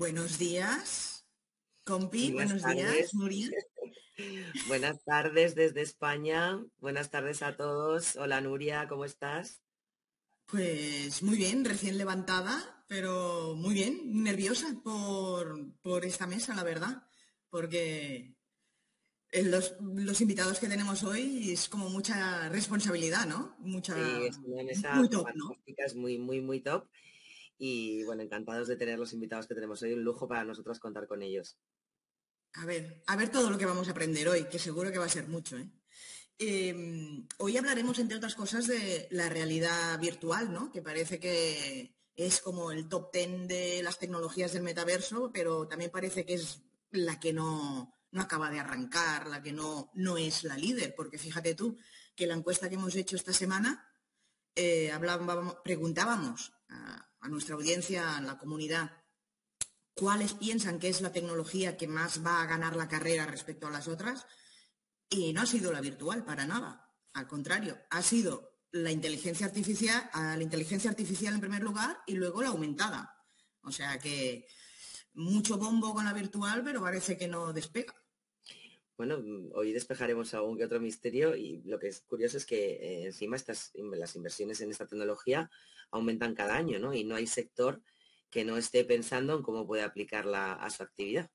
Buenos días, compi, buenos días, Nuria. Buenas tardes desde España, buenas tardes a todos. Hola Nuria, ¿cómo estás? Pues muy bien, recién levantada, pero muy bien, nerviosa por esta mesa, la verdad, porque los invitados que tenemos hoy es como mucha responsabilidad, ¿no? Sí, es una mesa muy top, ¿no? muy top. Y bueno, encantados de tener los invitados que tenemos hoy, un lujo para nosotros contar con ellos. A ver todo lo que vamos a aprender hoy, que seguro que va a ser mucho, ¿eh? Hoy hablaremos, entre otras cosas, de la realidad virtual, ¿no? Que parece que es como el top 10 de las tecnologías del metaverso, pero también parece que es la que no acaba de arrancar, la que no es la líder, porque fíjate tú que la encuesta que hemos hecho esta semana preguntábamos a nuestra audiencia, a la comunidad, cuáles piensan que es la tecnología que más va a ganar la carrera respecto a las otras, y no ha sido la virtual para nada, al contrario, ha sido la inteligencia artificial en primer lugar y luego la aumentada. O sea que mucho bombo con la virtual, pero parece que no despega. Bueno, hoy despejaremos algún que otro misterio, y lo que es curioso es que encima las inversiones en esta tecnología aumentan cada año, ¿no? Y no hay sector que no esté pensando en cómo puede aplicarla a su actividad.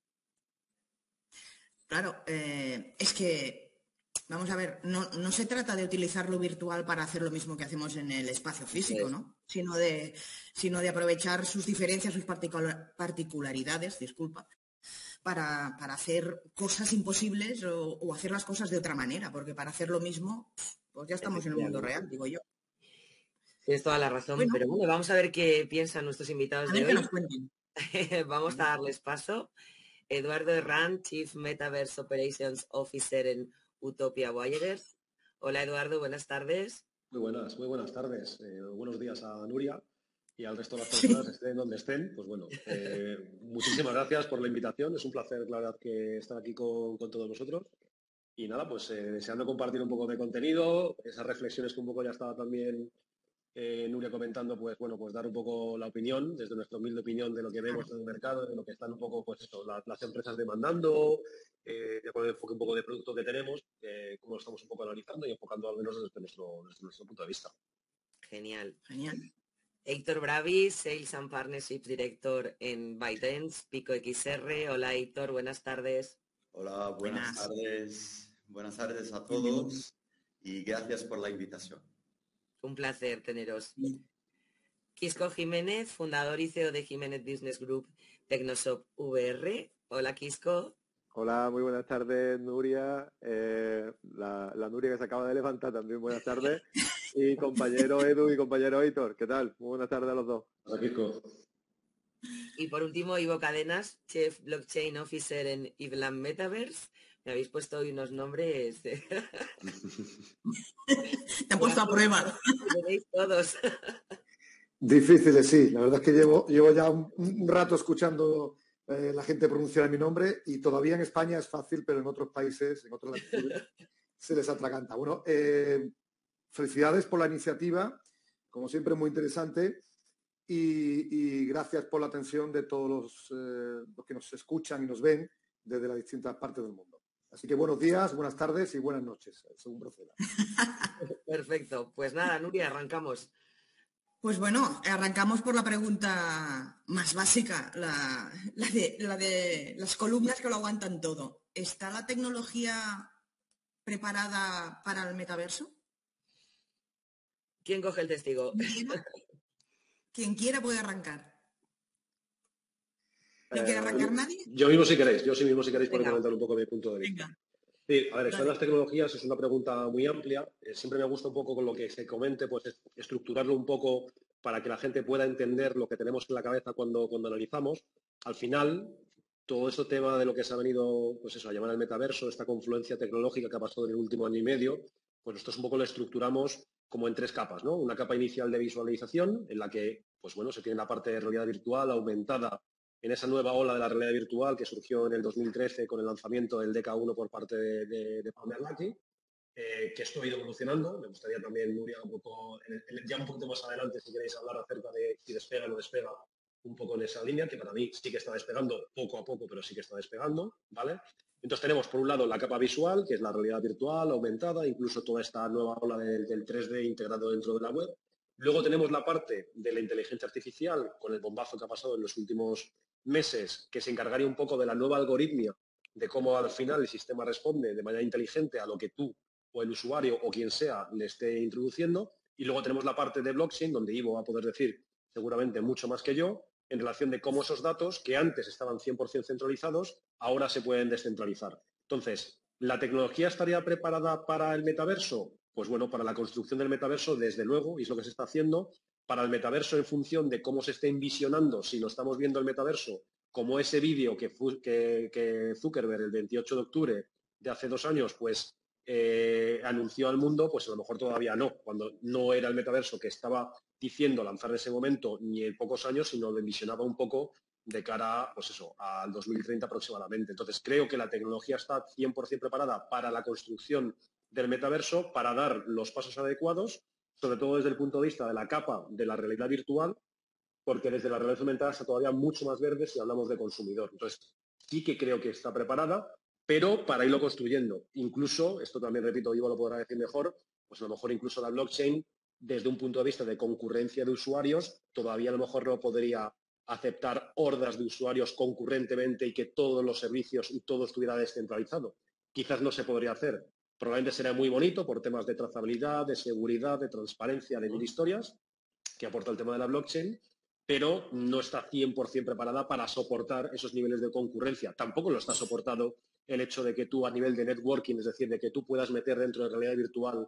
Claro, es que, vamos a ver, no se trata de utilizar lo virtual para hacer lo mismo que hacemos en el espacio físico, ¿no? Sino de aprovechar sus diferencias, sus particularidades, para hacer cosas imposibles o hacer las cosas de otra manera, porque para hacer lo mismo, pues ya estamos en el mundo real, digo yo. Tienes toda la razón, bueno, pero bueno, vamos a ver qué piensan nuestros invitados de hoy. Que nos cuenten. Vamos a darles paso. Eduardo Errán, Chief Metaverse Operations Officer en Utopia Wireless. Hola Eduardo, buenas tardes. Muy buenas tardes. Buenos días a Nuria y al resto de las personas, estén donde estén. Pues bueno, muchísimas gracias por la invitación. Es un placer, la verdad, que estar aquí con todos vosotros. Y nada, pues deseando compartir un poco de contenido, esas reflexiones que un poco ya estaba también Nuria comentando, pues bueno, pues dar un poco la opinión, desde nuestra humilde opinión, de lo que vemos en el mercado, de lo que están un poco, pues eso, las empresas demandando, con el enfoque un poco de producto que tenemos, cómo lo estamos un poco analizando y enfocando al menos desde nuestro punto de vista. Genial. Héctor Bravis, Sales and Partnership Director en ByteDance, Pico XR. Hola Héctor, buenas tardes. Hola, buenas tardes. Buenas tardes a todos y gracias por la invitación. Un placer teneros. Kisco Jiménez, fundador y CEO de Jiménez Business Group Tecnoshop VR. Hola, Kisco. Hola, muy buenas tardes, Nuria. La Nuria que se acaba de levantar también, buenas tardes. Y compañero Edu y compañero Héctor, ¿qué tal? Muy buenas tardes a los dos. Hola, Kisco. Y por último, Ivo Cadenas, Chief Blockchain Officer en Iblan Metaverse. Me habéis puesto hoy unos nombres. Te han puesto a prueba. Veréis todos. Difíciles, sí. La verdad es que llevo ya un rato escuchando la gente pronunciar mi nombre, y todavía en España es fácil, pero en otros países, en otras latitudes, se les atraganta. Bueno, felicidades por la iniciativa, como siempre muy interesante, y gracias por la atención de todos los que nos escuchan y nos ven desde las distintas partes del mundo. Así que buenos días, buenas tardes y buenas noches, según proceda. Perfecto. Pues nada, Nuria, arrancamos. Pues bueno, arrancamos por la pregunta más básica, la de las columnas que lo aguantan todo. ¿Está la tecnología preparada para el metaverso? ¿Quién coge el testigo? Quien quiera puede arrancar. ¿No quiere arrancar nadie? Yo mismo si queréis para comentar un poco mi punto de vista. Venga. Sí, a ver, esto de las tecnologías es una pregunta muy amplia. Siempre me gusta un poco con lo que se comente, pues estructurarlo un poco para que la gente pueda entender lo que tenemos en la cabeza cuando analizamos. Al final, todo ese tema de lo que se ha venido, pues eso, a llamar el metaverso, esta confluencia tecnológica que ha pasado en el último año y medio, pues nosotros un poco lo estructuramos como en tres capas, ¿no? Una capa inicial de visualización, en la que, pues bueno, se tiene la parte de realidad virtual aumentada, en esa nueva ola de la realidad virtual que surgió en el 2013 con el lanzamiento del DK1 por parte de Palmer Luckey, que esto ha ido evolucionando. Me gustaría también, Nuria, un poco, ya un poquito más adelante, si queréis hablar acerca de si despega o no despega un poco en esa línea, que para mí sí que está despegando poco a poco, pero sí que está despegando, ¿vale? Entonces tenemos por un lado la capa visual, que es la realidad virtual, aumentada, incluso toda esta nueva ola del 3D integrado dentro de la web. Luego tenemos la parte de la inteligencia artificial, con el bombazo que ha pasado en los últimos meses, que se encargaría un poco de la nueva algoritmia, de cómo al final el sistema responde de manera inteligente a lo que tú o el usuario o quien sea le esté introduciendo. Y luego tenemos la parte de blockchain, donde Ivo va a poder decir seguramente mucho más que yo, en relación de cómo esos datos, que antes estaban 100% centralizados, ahora se pueden descentralizar. Entonces, ¿la tecnología estaría preparada para el metaverso? Pues bueno, para la construcción del metaverso, desde luego, y es lo que se está haciendo. Para el metaverso, en función de cómo se esté envisionando, si lo estamos viendo el metaverso, como ese vídeo que Zuckerberg, el 28 de octubre de hace 2 años, pues anunció al mundo, pues a lo mejor todavía no, cuando no era el metaverso que estaba diciendo lanzar en ese momento, ni en pocos años, sino lo envisionaba un poco de cara, pues eso, al 2030 aproximadamente. Entonces, creo que la tecnología está 100% preparada para la construcción del metaverso, para dar los pasos adecuados, sobre todo desde el punto de vista de la capa de la realidad virtual, porque desde la realidad aumentada está todavía mucho más verde si hablamos de consumidor. Entonces, sí que creo que está preparada, pero para irlo construyendo. Incluso, esto también, repito, Ivo lo podrá decir mejor, pues a lo mejor incluso la blockchain, desde un punto de vista de concurrencia de usuarios, todavía a lo mejor no podría aceptar hordas de usuarios concurrentemente y que todos los servicios y todo estuviera descentralizado. Quizás no se podría hacer. Probablemente será muy bonito por temas de trazabilidad, de seguridad, de transparencia, de mil historias que aporta el tema de la blockchain, pero no está 100% preparada para soportar esos niveles de concurrencia. Tampoco lo está soportado el hecho de que tú a nivel de networking, es decir, de que tú puedas meter dentro de realidad virtual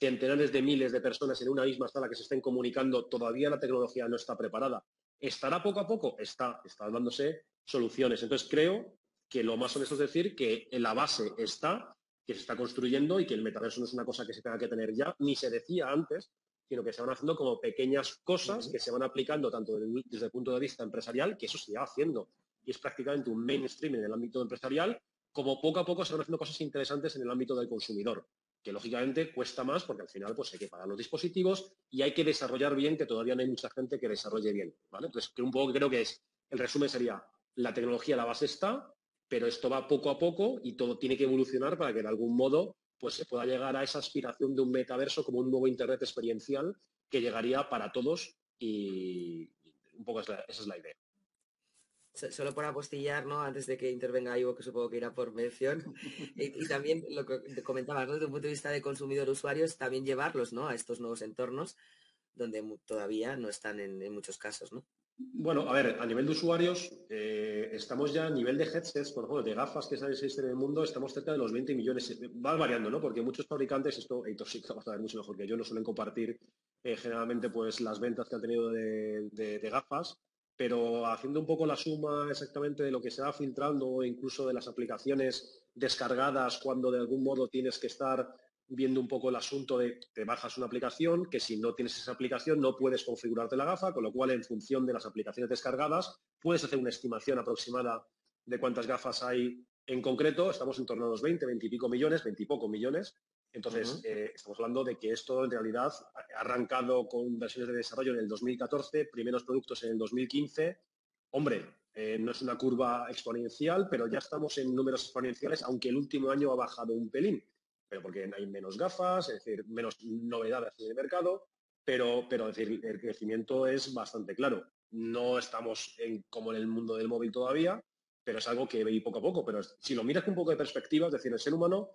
centenares de miles de personas en una misma sala que se estén comunicando, todavía la tecnología no está preparada. ¿Estará poco a poco? Está dándose soluciones. Entonces creo que lo más honesto es decir que la base está, que se está construyendo y que el metaverso no es una cosa que se tenga que tener ya, ni se decía antes, sino que se van haciendo como pequeñas cosas que se van aplicando tanto desde el punto de vista empresarial, que eso se va haciendo y es prácticamente un mainstream en el ámbito empresarial, como poco a poco se van haciendo cosas interesantes en el ámbito del consumidor, que lógicamente cuesta más porque al final pues hay que pagar los dispositivos y hay que desarrollar bien, que todavía no hay mucha gente que desarrolle bien, ¿vale? Entonces, un poco creo que es, el resumen sería, la tecnología, la base está, pero esto va poco a poco y todo tiene que evolucionar para que de algún modo pues se pueda llegar a esa aspiración de un metaverso como un nuevo internet experiencial que llegaría para todos y un poco esa es la idea. Solo por apostillar, ¿no?, antes de que intervenga Ivo, que supongo que irá por mención, y también lo que comentabas, ¿no?, desde un punto de vista de consumidor-usuarios, también llevarlos, ¿no?, a estos nuevos entornos donde todavía no están en muchos casos, ¿no? Bueno, a ver, a nivel de usuarios, estamos ya a nivel de headsets, por ejemplo, de gafas que existen en el mundo, estamos cerca de los 20 millones, va variando, ¿no? Porque muchos fabricantes, esto Héctor sí que va a saber mucho mejor que yo, no suelen compartir generalmente pues las ventas que han tenido de gafas, pero haciendo un poco la suma exactamente de lo que se va filtrando, incluso de las aplicaciones descargadas, cuando de algún modo tienes que estar viendo un poco el asunto de te bajas una aplicación, que si no tienes esa aplicación no puedes configurarte la gafa, con lo cual en función de las aplicaciones descargadas puedes hacer una estimación aproximada de cuántas gafas hay en concreto. Estamos en torno a los 20, 20 y pico millones, 20 y poco millones. Entonces, estamos hablando de que esto en realidad ha arrancado con versiones de desarrollo en el 2014, primeros productos en el 2015. Hombre, no es una curva exponencial, pero ya estamos en números exponenciales, aunque el último año ha bajado un pelín, pero porque hay menos gafas, es decir, menos novedades en el mercado, pero es decir, el crecimiento es bastante claro. No estamos como en el mundo del móvil todavía, pero es algo que veis poco a poco. Pero si lo miras con un poco de perspectiva, es decir, el ser humano...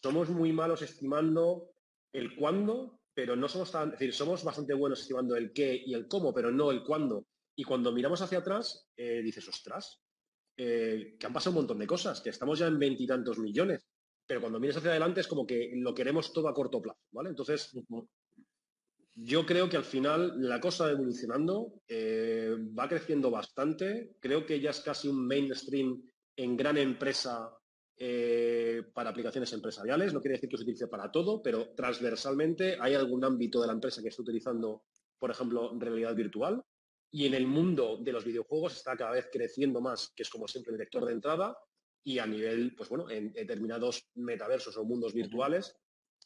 somos muy malos estimando el cuándo, pero no somos tan... es decir, somos bastante buenos estimando el qué y el cómo, pero no el cuándo. Y cuando miramos hacia atrás, dices, ostras, que han pasado un montón de cosas, que estamos ya en 20 y tantos millones. Pero cuando miras hacia adelante es como que lo queremos todo a corto plazo, ¿vale? Entonces, yo creo que al final la cosa va evolucionando, va creciendo bastante. Creo que ya es casi un mainstream en gran empresa... para aplicaciones empresariales, no quiere decir que se utilice para todo, pero transversalmente hay algún ámbito de la empresa que está utilizando, por ejemplo, realidad virtual, y en el mundo de los videojuegos está cada vez creciendo más, que es como siempre el vector de entrada, y a nivel, pues bueno, en determinados metaversos o mundos virtuales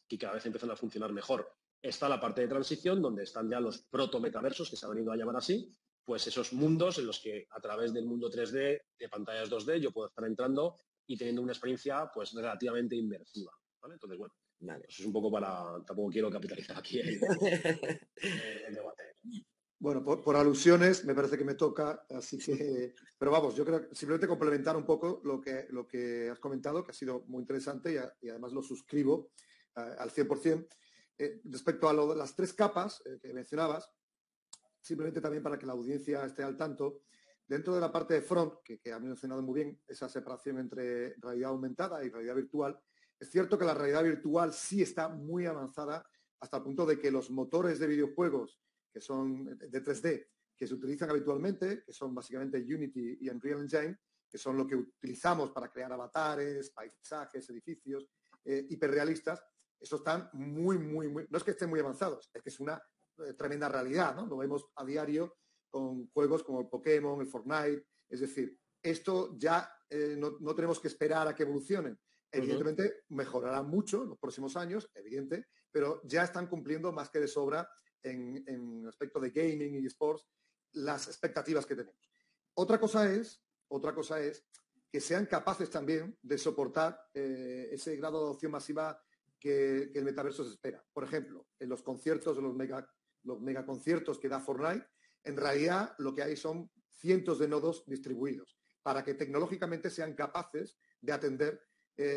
que cada vez empiezan a funcionar mejor. Está la parte de transición, donde están ya los proto-metaversos, que se han venido a llamar así, pues esos mundos en los que a través del mundo 3D, de pantallas 2D, yo puedo estar entrando y teniendo una experiencia pues relativamente inmersiva, ¿vale? Entonces, bueno, vale, eso es un poco para... Tampoco quiero capitalizar aquí el debate. Bueno, por alusiones me parece que me toca, así que... Pero vamos, yo creo que simplemente complementar un poco lo que has comentado, que ha sido muy interesante y además lo suscribo al 100%. Respecto a las tres capas que mencionabas, simplemente también para que la audiencia esté al tanto, dentro de la parte de front, que ha mencionado muy bien esa separación entre realidad aumentada y realidad virtual, es cierto que la realidad virtual sí está muy avanzada hasta el punto de que los motores de videojuegos que son de 3D, que se utilizan habitualmente, que son básicamente Unity y Unreal Engine, que son lo que utilizamos para crear avatares, paisajes, edificios hiperrealistas, esos están muy... No es que estén muy avanzados, es que es una tremenda realidad, ¿no? Lo vemos a diario con juegos como el Pokémon, el Fortnite, es decir, esto ya no tenemos que esperar a que evolucionen. Evidentemente mejorará mucho en los próximos años, evidente, pero ya están cumpliendo más que de sobra en aspecto de gaming y esports las expectativas que tenemos. Otra cosa es que sean capaces también de soportar ese grado de adopción masiva que el metaverso se espera. Por ejemplo, en los conciertos, en los mega conciertos que da Fortnite, en realidad lo que hay son cientos de nodos distribuidos para que tecnológicamente sean capaces de atender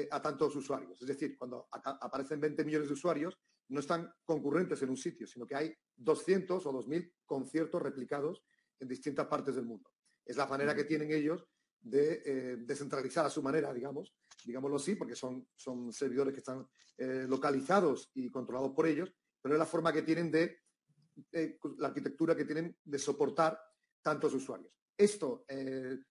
a tantos usuarios. Es decir, cuando aparecen 20 millones de usuarios, no están concurrentes en un sitio, sino que hay 200 o 2.000 conciertos replicados en distintas partes del mundo. Es la manera que tienen ellos de descentralizar a su manera, digámoslo así, porque son servidores que están localizados y controlados por ellos, pero es la forma que tienen la arquitectura que tienen de soportar tantos usuarios. Esto,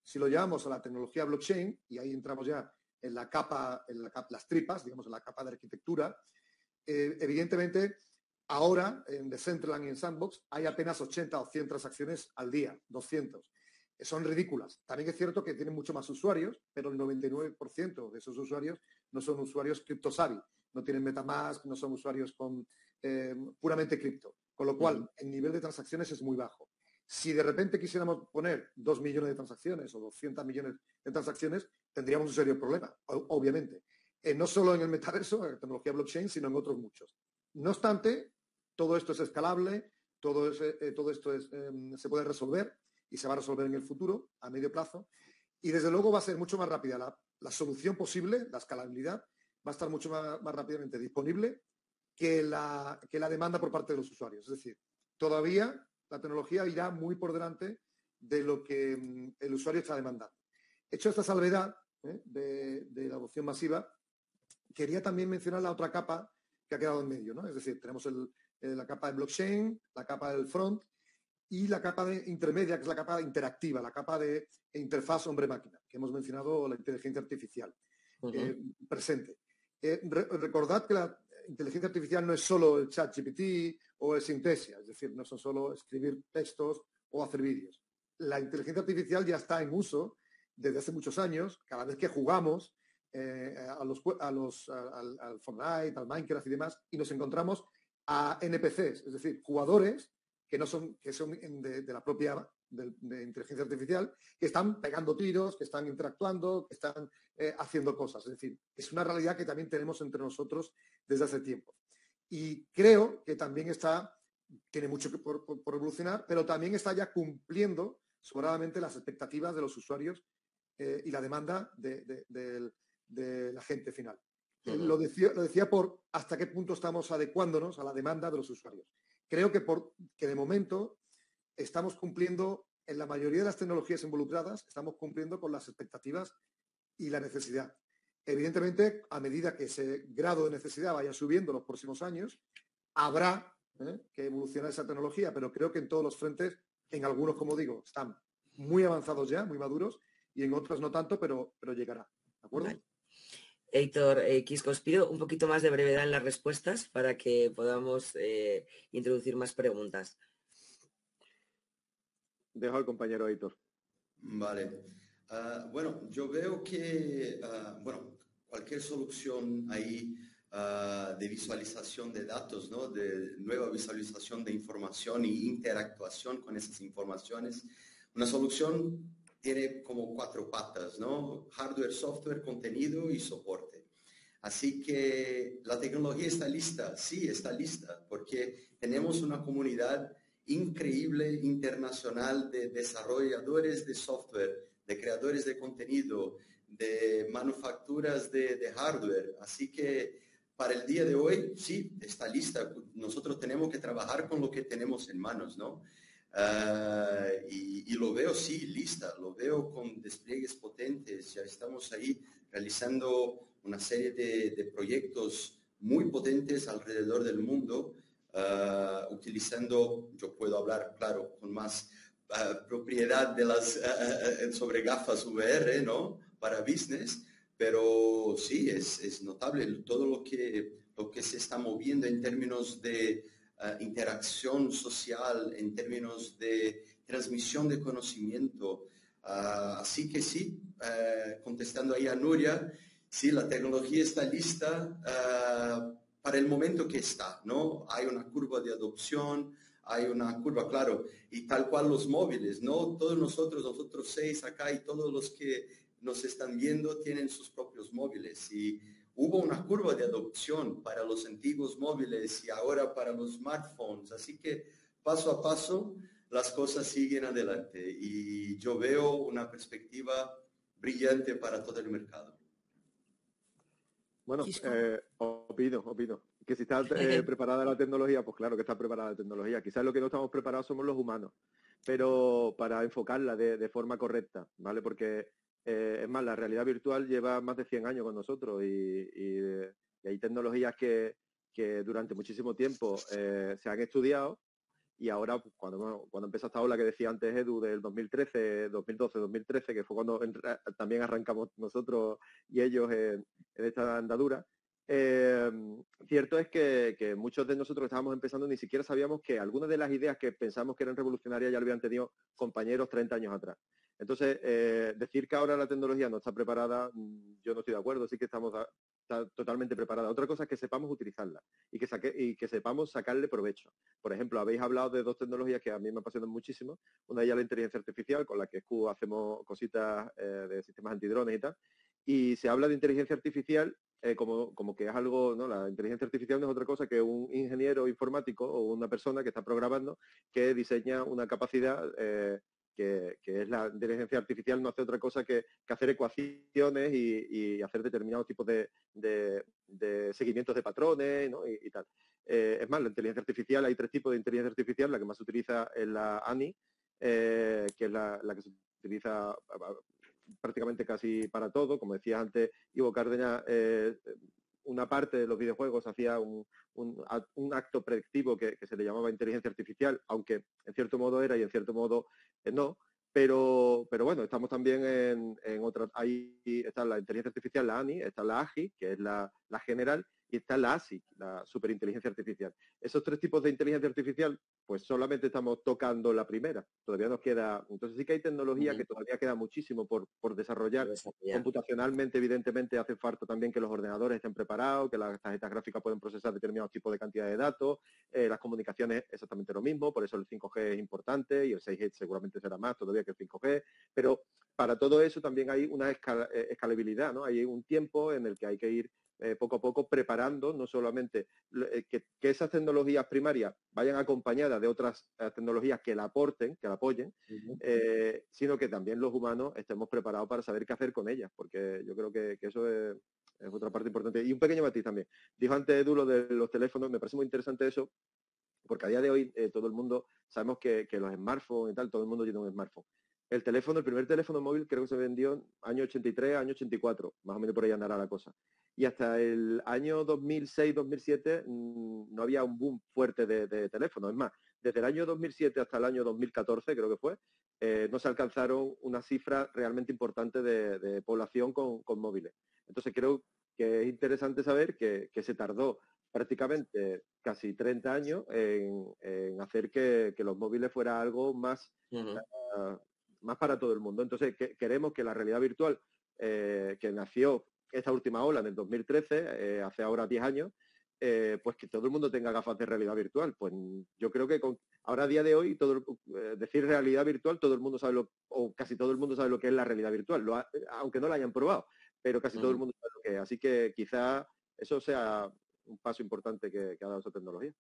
si lo llevamos a la tecnología blockchain, y ahí entramos ya en la capa, las tripas, digamos, en la capa de arquitectura, evidentemente, ahora en Decentraland y en Sandbox hay apenas 80 o 100 transacciones al día, 200. Son ridículas. También es cierto que tienen mucho más usuarios, pero el 99% de esos usuarios no son usuarios criptosavvy, no tienen Metamask, no son usuarios con puramente cripto. Con lo cual, el nivel de transacciones es muy bajo. Si de repente quisiéramos poner 2 millones de transacciones o 200 millones de transacciones, tendríamos un serio problema, obviamente. No solo en el metaverso, en la tecnología blockchain, sino en otros muchos. No obstante, todo esto es escalable, todo esto se puede resolver y se va a resolver en el futuro, a medio plazo, y desde luego va a ser mucho más rápida. La solución posible, la escalabilidad, va a estar mucho más rápidamente disponible que la demanda por parte de los usuarios. Es decir, todavía la tecnología irá muy por delante de lo que el usuario está demandando. Hecho esta salvedad de la adopción masiva, quería también mencionar la otra capa que ha quedado en medio, ¿no? Es decir, tenemos la capa de blockchain, la capa del front y la capa de intermedia, que es la capa interactiva, la capa de interfaz hombre-máquina, que hemos mencionado la inteligencia artificial presente. Recordad que la inteligencia artificial no es solo el chat GPT o el sintesia, es decir, no son solo escribir textos o hacer vídeos. La inteligencia artificial ya está en uso desde hace muchos años. Cada vez que jugamos al Fortnite, al Minecraft y demás, y nos encontramos a NPCs, es decir, jugadores que son de la propia de inteligencia artificial, que están pegando tiros, que están interactuando, que están haciendo cosas. Es decir, es una realidad que también tenemos entre nosotros desde hace tiempo. Y creo que también tiene mucho que por evolucionar, pero también está ya cumpliendo sobradamente las expectativas de los usuarios y la demanda de la gente final. Lo decía por hasta qué punto estamos adecuándonos a la demanda de los usuarios. Creo que de momento estamos cumpliendo, en la mayoría de las tecnologías involucradas, estamos cumpliendo con las expectativas y la necesidad. Evidentemente, a medida que ese grado de necesidad vaya subiendo en los próximos años, habrá que evolucionar esa tecnología, pero creo que en todos los frentes, en algunos, como digo, están muy avanzados ya, muy maduros, y en otros no tanto, pero llegará. ¿De acuerdo? Vale. Héctor, Kisco, os pido un poquito más de brevedad en las respuestas para que podamos introducir más preguntas. Dejo al compañero Héctor. Vale. Bueno, yo veo que cualquier solución ahí de visualización de datos, ¿no? De nueva visualización de información e interactuación con esas informaciones. Una solución tiene como 4 patas, ¿no? Hardware, software, contenido y soporte. Así que la tecnología está lista, sí, está lista, porque tenemos una comunidad increíble internacional de desarrolladores de software, de creadores de contenido, de manufacturas de hardware. Así que para el día de hoy, sí, está lista. Nosotros tenemos que trabajar con lo que tenemos en manos, ¿no? Y lo veo, sí, lista. Lo veo con despliegues potentes. Ya estamos ahí realizando una serie de proyectos muy potentes alrededor del mundo, utilizando, yo puedo hablar, claro, con más propiedad de las, sobre gafas VR, ¿no? Para business, pero sí, es notable todo lo que se está moviendo en términos de interacción social, en términos de transmisión de conocimiento. Así que sí, contestando ahí a Nuria, sí, la tecnología está lista para el momento que está, ¿no? Hay una curva de adopción, hay una curva, claro, y tal cual los móviles, ¿no? Todos nosotros 6 acá y todos los que nos están viendo tienen sus propios móviles y hubo una curva de adopción para los antiguos móviles y ahora para los smartphones. Así que paso a paso las cosas siguen adelante y yo veo una perspectiva brillante para todo el mercado. Bueno, opino. Que si está preparada la tecnología, pues claro que está preparada la tecnología. Quizás lo que no estamos preparados somos los humanos, pero para enfocarla de forma correcta, ¿vale? Porque, es más, la realidad virtual lleva más de 100 años con nosotros y hay tecnologías que durante muchísimo tiempo se han estudiado y ahora, pues, cuando empieza esta ola que decía antes Edu, del 2012-2013, que fue cuando también arrancamos nosotros y ellos en esta andadura, cierto es que muchos de nosotros estábamos empezando, ni siquiera sabíamos que algunas de las ideas que pensamos que eran revolucionarias ya lo habían tenido compañeros 30 años atrás. Entonces, decir que ahora la tecnología no está preparada, yo no estoy de acuerdo, sí que está totalmente preparada. Otra cosa es que sepamos utilizarla y que sepamos sacarle provecho. Por ejemplo, habéis hablado de 2 tecnologías que a mí me apasionan muchísimo. Una de ellas es la inteligencia artificial, con la que hacemos cositas de sistemas antidrones y tal. Y se habla de inteligencia artificial como que es algo, ¿no? La inteligencia artificial no es otra cosa que un ingeniero informático o una persona que está programando que diseña una capacidad que es la inteligencia artificial, no hace otra cosa que hacer ecuaciones y hacer determinados tipos de seguimientos de patrones, ¿no? y tal. Es más, la inteligencia artificial, hay 3 tipos de inteligencia artificial, la que más se utiliza es la ANI, que es la que se utiliza prácticamente casi para todo, como decía antes Ivo Cadenas, una parte de los videojuegos hacía un acto predictivo que se le llamaba inteligencia artificial, aunque en cierto modo era y en cierto modo no, pero bueno, estamos también en otras, ahí está la inteligencia artificial, la ANI, está la AGI, que es la general, y está la ASIC, la superinteligencia artificial. Esos 3 tipos de inteligencia artificial, pues solamente estamos tocando la primera, todavía nos queda, entonces sí que hay tecnología que todavía queda muchísimo por desarrollar. Computacionalmente, evidentemente, hace falta también que los ordenadores estén preparados, que las tarjetas gráficas pueden procesar determinados tipos de cantidad de datos, las comunicaciones exactamente lo mismo, por eso el 5G es importante y el 6G seguramente será más todavía que el 5G, pero para todo eso también hay una escalabilidad, ¿no? Hay un tiempo en el que hay que ir poco a poco preparando, no solamente que esas tecnologías primarias vayan acompañadas de otras tecnologías que la aporten, que la apoyen, sino que también los humanos estemos preparados para saber qué hacer con ellas, porque yo creo que eso es otra parte importante. Y un pequeño matiz también. Dijo antes Edu lo de los teléfonos, me parece muy interesante eso, porque a día de hoy todo el mundo, sabemos que los smartphones y tal, todo el mundo tiene un smartphone. El teléfono, el primer teléfono móvil creo que se vendió en año 83, año 84, más o menos por ahí andará la cosa. Y hasta el año 2006-2007 no había un boom fuerte de teléfonos. Es más, desde el año 2007 hasta el año 2014, creo que fue, no se alcanzaron una cifra realmente importante de población con móviles. Entonces creo que es interesante saber que se tardó prácticamente casi 30 años en hacer que los móviles fuera algo más... más para todo el mundo. Entonces, queremos que la realidad virtual que nació esta última ola del 2013, hace ahora 10 años, pues que todo el mundo tenga gafas de realidad virtual. Pues yo creo que con, ahora a día de hoy, decir realidad virtual, todo el mundo sabe, casi todo el mundo sabe lo que es la realidad virtual, aunque no la hayan probado, pero casi todo el mundo sabe lo que es. Así que quizá eso sea un paso importante que ha dado esa tecnología.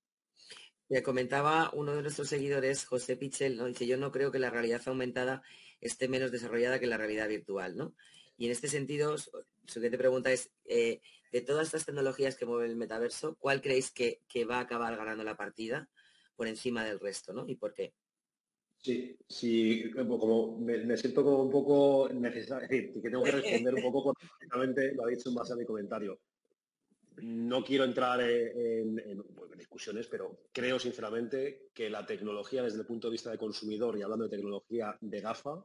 Me comentaba uno de nuestros seguidores, José Pichel, ¿no? Dice, yo no creo que la realidad aumentada esté menos desarrollada que la realidad virtual, ¿no? Y en este sentido, su siguiente pregunta es, de todas estas tecnologías que mueve el metaverso, ¿cuál creéis que va a acabar ganando la partida por encima del resto, ¿no? ¿Y por qué? Sí, sí, como me siento como un poco necesario, es decir, que tengo que responder un poco porque lo habéis hecho en base a mi comentario. No quiero entrar en discusiones, pero creo sinceramente que la tecnología desde el punto de vista de consumidor, y hablando de tecnología de gafa,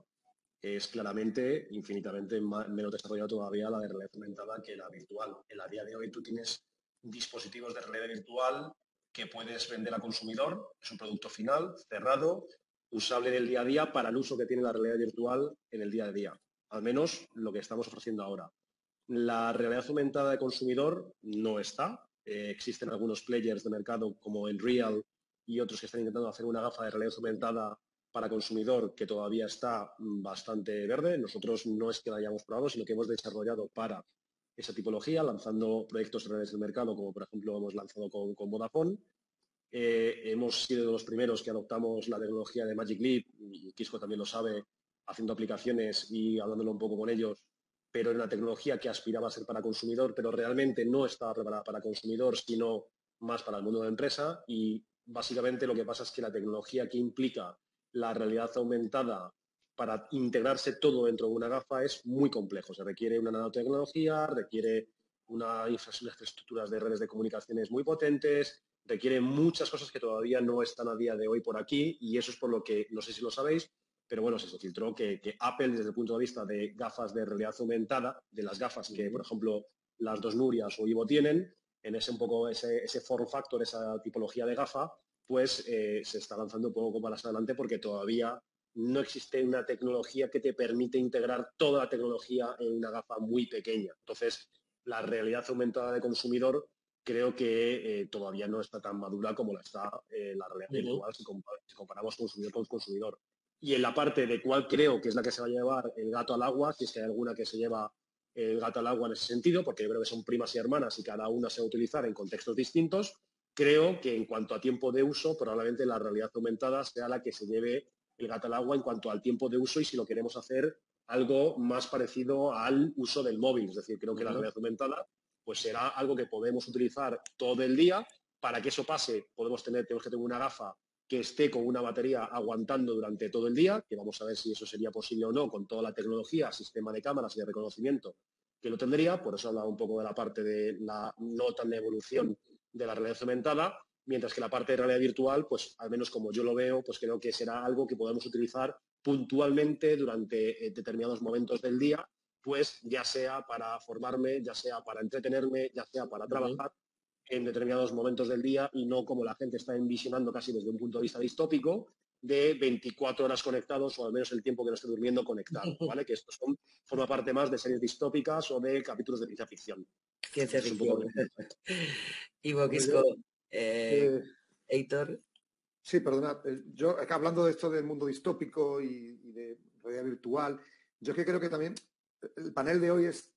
es claramente infinitamente menos desarrollada todavía la de realidad aumentada que la virtual. En la día de hoy tú tienes dispositivos de realidad virtual que puedes vender a consumidor, es un producto final, cerrado, usable en el día a día para el uso que tiene la realidad virtual en el día a día. Al menos lo que estamos ofreciendo ahora. La realidad aumentada de consumidor no está. Existen algunos players de mercado como Unreal y otros que están intentando hacer una gafa de realidad aumentada para consumidor que todavía está bastante verde. Nosotros no es que la hayamos probado, sino que hemos desarrollado para esa tipología, lanzando proyectos a través del mercado, como por ejemplo hemos lanzado con Vodafone. Hemos sido de los primeros que adoptamos la tecnología de Magic Leap, y Kisco también lo sabe, haciendo aplicaciones y hablándolo un poco con ellos, pero era una tecnología que aspiraba a ser para consumidor, pero realmente no estaba preparada para consumidor, sino más para el mundo de la empresa. Y básicamente lo que pasa es que la tecnología que implica la realidad aumentada para integrarse todo dentro de una gafa es muy complejo. Se requiere una nanotecnología, requiere unas infraestructuras de redes de comunicaciones muy potentes, requiere muchas cosas que todavía no están a día de hoy por aquí, y eso es por lo que, no sé si lo sabéis, pero bueno, se filtró que Apple, desde el punto de vista de gafas de realidad aumentada, de las gafas que, por ejemplo, las dos Nurias o Ivo tienen, en ese un poco ese form factor, esa tipología de gafa, pues se está lanzando un poco más adelante porque todavía no existe una tecnología que te permite integrar toda la tecnología en una gafa muy pequeña. Entonces, la realidad aumentada de consumidor creo que todavía no está tan madura como la está la realidad virtual si comparamos consumidor con consumidor. Y en la parte de cuál creo que es la que se va a llevar el gato al agua, si es que hay alguna que se lleva el gato al agua en ese sentido, porque yo creo que son primas y hermanas y cada una se va a utilizar en contextos distintos, creo que en cuanto a tiempo de uso, probablemente la realidad aumentada sea la que se lleve el gato al agua en cuanto al tiempo de uso y si lo queremos hacer algo más parecido al uso del móvil. Es decir, creo que la realidad aumentada pues será algo que podemos utilizar todo el día. Para que eso pase, tenemos que tener una gafa que esté con una batería aguantando durante todo el día, que vamos a ver si eso sería posible o no con toda la tecnología, sistema de cámaras y de reconocimiento que lo tendría. Por eso he hablado un poco de la parte de la no tan evolución de la realidad aumentada, mientras que la parte de realidad virtual, pues al menos como yo lo veo, pues creo que será algo que podemos utilizar puntualmente durante determinados momentos del día, pues ya sea para formarme, ya sea para entretenerme, ya sea para trabajar en determinados momentos del día, y no como la gente está envisionando casi desde un punto de vista distópico, de 24 horas conectados, o al menos el tiempo que no esté durmiendo conectado, ¿vale? Que esto forma parte más de series distópicas o de capítulos de ciencia ficción. Ciencia ficción. Ivo, Kisco, Héctor. Sí, perdona. Yo, acá hablando de esto del mundo distópico y de realidad virtual, yo que creo que también el panel de hoy es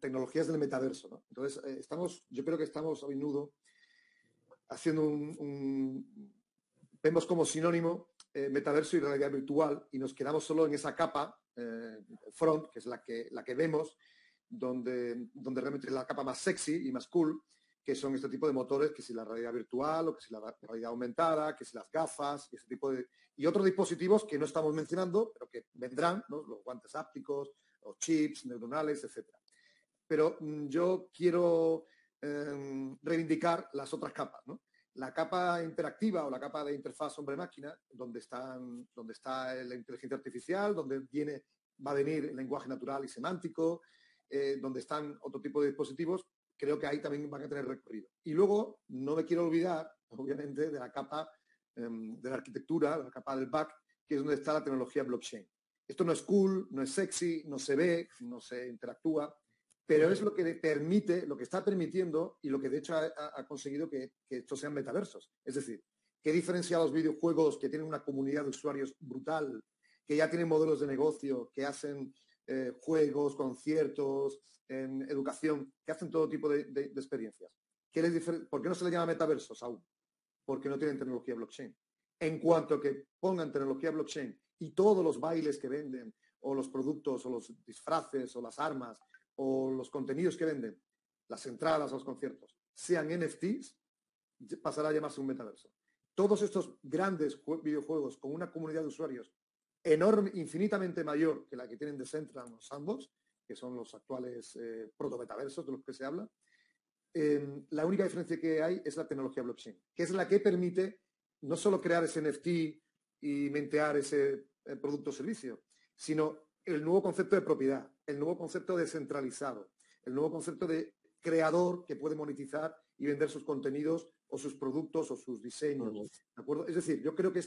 tecnologías del metaverso, ¿no? Entonces, yo creo que estamos a menudo haciendo vemos como sinónimo metaverso y realidad virtual, y nos quedamos solo en esa capa front, que es la que vemos, donde realmente es la capa más sexy y más cool, que son este tipo de motores, que si la realidad virtual o que si la realidad aumentada, que si las gafas y ese tipo de... Y otros dispositivos que no estamos mencionando, pero que vendrán, ¿no? Los guantes ápticos, los chips neuronales, etcétera. Pero yo quiero reivindicar las otras capas, ¿no? La capa interactiva o la capa de interfaz hombre-máquina, donde está la inteligencia artificial, va a venir el lenguaje natural y semántico, donde están otro tipo de dispositivos. Creo que ahí también van a tener recorrido. Y luego, no me quiero olvidar, obviamente, de la capa de la arquitectura, la capa del back, que es donde está la tecnología blockchain. Esto no es cool, no es sexy, no se ve, no se interactúa, Pero es lo que permite, lo que está permitiendo y lo que de hecho ha conseguido que estos sean metaversos. Es decir, que diferencia a los videojuegos que tienen una comunidad de usuarios brutal, que ya tienen modelos de negocio, que hacen juegos, conciertos, educación, que hacen todo tipo de experiencias. ¿Por qué no se le llama metaversos aún? Porque no tienen tecnología blockchain. En cuanto que pongan tecnología blockchain y todos los bailes que venden, o los productos, o los disfraces, o las armas, o los contenidos que venden, las entradas a los conciertos, sean NFTs, pasará a llamarse un metaverso. Todos estos grandes videojuegos con una comunidad de usuarios enorme, infinitamente mayor que la que tienen Decentraland o Sandbox, que son los actuales protometaversos de los que se habla, la única diferencia que hay es la tecnología blockchain, que es la que permite no solo crear ese NFT y mintear ese producto o servicio, sino el nuevo concepto de propiedad, el nuevo concepto descentralizado, el nuevo concepto de creador que puede monetizar y vender sus contenidos o sus productos o sus diseños. ¿De acuerdo? Es decir, yo creo que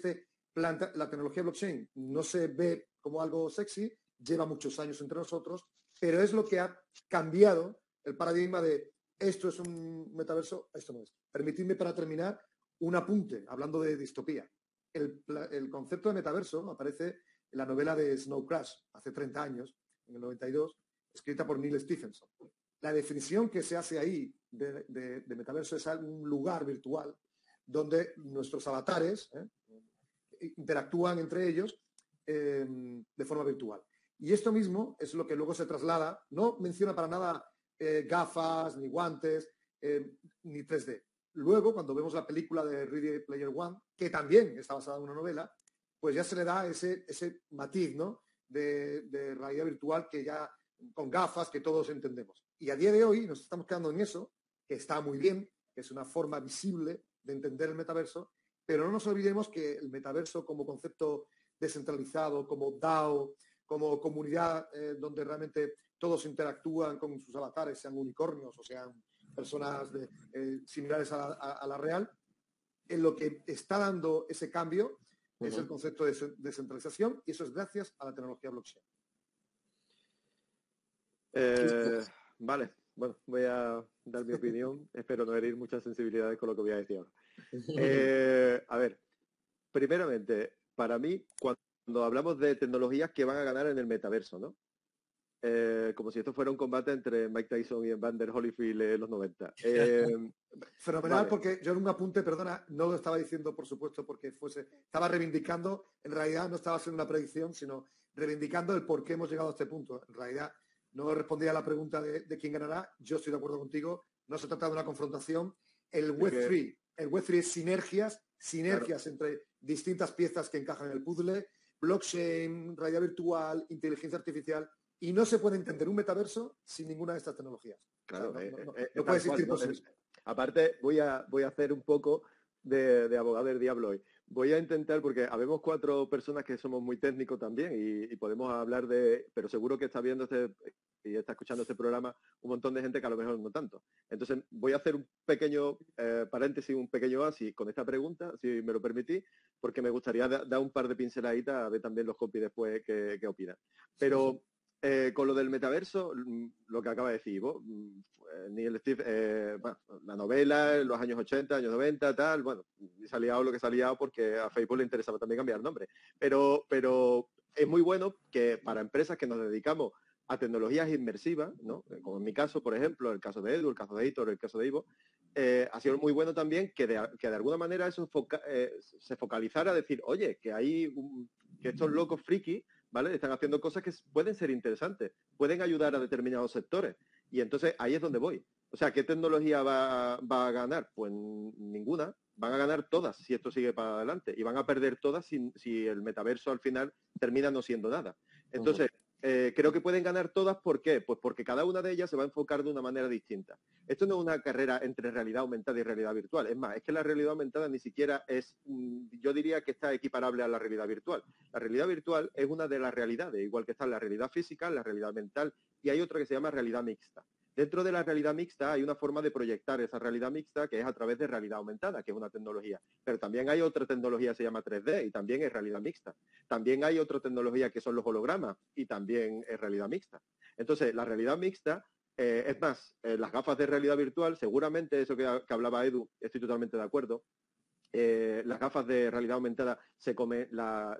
la tecnología blockchain no se ve como algo sexy, lleva muchos años entre nosotros, pero es lo que ha cambiado el paradigma de esto es un metaverso, esto no es. Permitidme para terminar un apunte, hablando de distopía. El concepto de metaverso aparece en la novela de Snow Crash, hace 30 años, en el 92, escrita por Neil Stephenson. La definición que se hace ahí de metaverso es un lugar virtual donde nuestros avatares interactúan entre ellos de forma virtual. Y esto mismo es lo que luego se traslada, no menciona para nada gafas, ni guantes, ni 3D. Luego, cuando vemos la película de Ready Player One, que también está basada en una novela, pues ya se le da ese matiz, ¿no?, de realidad virtual que ya con gafas que todos entendemos. Y a día de hoy nos estamos quedando en eso, que está muy bien, que es una forma visible de entender el metaverso, pero no nos olvidemos que el metaverso como concepto descentralizado, como DAO, como comunidad donde realmente todos interactúan con sus avatares, sean unicornios o sean personas similares a la real, en lo que está dando ese cambio es el concepto de descentralización, y eso es gracias a la tecnología blockchain. Vale, bueno, voy a dar mi opinión. Espero no herir muchas sensibilidades con lo que voy a decir ahora. A ver, primeramente, para mí, cuando hablamos de tecnologías que van a ganar en el metaverso, ¿no? Como si esto fuera un combate entre Mike Tyson y Vander Holyfield en los 90. Fenomenal, vale. Porque yo en un apunte, perdona, no lo estaba diciendo, por supuesto, porque estaba reivindicando, en realidad no estaba haciendo una predicción, sino reivindicando el por qué hemos llegado a este punto. En realidad no respondía a la pregunta de quién ganará. Yo estoy de acuerdo contigo, no se trata de una confrontación. El Web3 es sinergias claro, entre distintas piezas que encajan en el puzzle, blockchain, realidad virtual, inteligencia artificial. Y no se puede entender un metaverso sin ninguna de estas tecnologías. Claro, o sea, no puede existir cual, no, aparte, voy a hacer un poco de abogado del diablo hoy. Voy a intentar, porque habemos cuatro personas que somos muy técnicos también y podemos hablar de... Pero seguro que está viendo y está escuchando este programa un montón de gente que a lo mejor no tanto. Entonces, voy a hacer un pequeño paréntesis, un pequeño así con esta pregunta, si me lo permitís, porque me gustaría dar un par de pinceladitas a ver también los compis después qué opinan. Pero... Sí. Con lo del metaverso, lo que acaba de decir Ivo, Neil Stephenson, bueno, la novela, los años 80, años 90, tal, bueno, se ha liado lo que se ha liado porque a Facebook le interesaba también cambiar el nombre. Pero es muy bueno que para empresas que nos dedicamos a tecnologías inmersivas, ¿no?, como en mi caso, por ejemplo, el caso de Edu, el caso de Héctor, el caso de Ivo, ha sido muy bueno también que de alguna manera eso se focalizara a decir, oye, que estos locos frikis, ¿vale?, están haciendo cosas que pueden ser interesantes, pueden ayudar a determinados sectores. Y entonces ahí es donde voy. O sea, ¿qué tecnología va a ganar? Pues ninguna. Van a ganar todas si esto sigue para adelante. Y van a perder todas si el metaverso al final termina no siendo nada. Entonces, creo que pueden ganar todas. ¿Por qué? Pues porque cada una de ellas se va a enfocar de una manera distinta. Esto no es una carrera entre realidad aumentada y realidad virtual. Es más, es que la realidad aumentada ni siquiera es, yo diría que está equiparable a la realidad virtual. La realidad virtual es una de las realidades, igual que está la realidad física, la realidad mental, y hay otra que se llama realidad mixta. Dentro de la realidad mixta hay una forma de proyectar esa realidad mixta que es a través de realidad aumentada, que es una tecnología. Pero también hay otra tecnología que se llama 3D y también es realidad mixta. También hay otra tecnología que son los hologramas y también es realidad mixta. Entonces, la realidad mixta Es más, las gafas de realidad virtual, seguramente eso que hablaba Edu, estoy totalmente de acuerdo. Las gafas de realidad aumentada se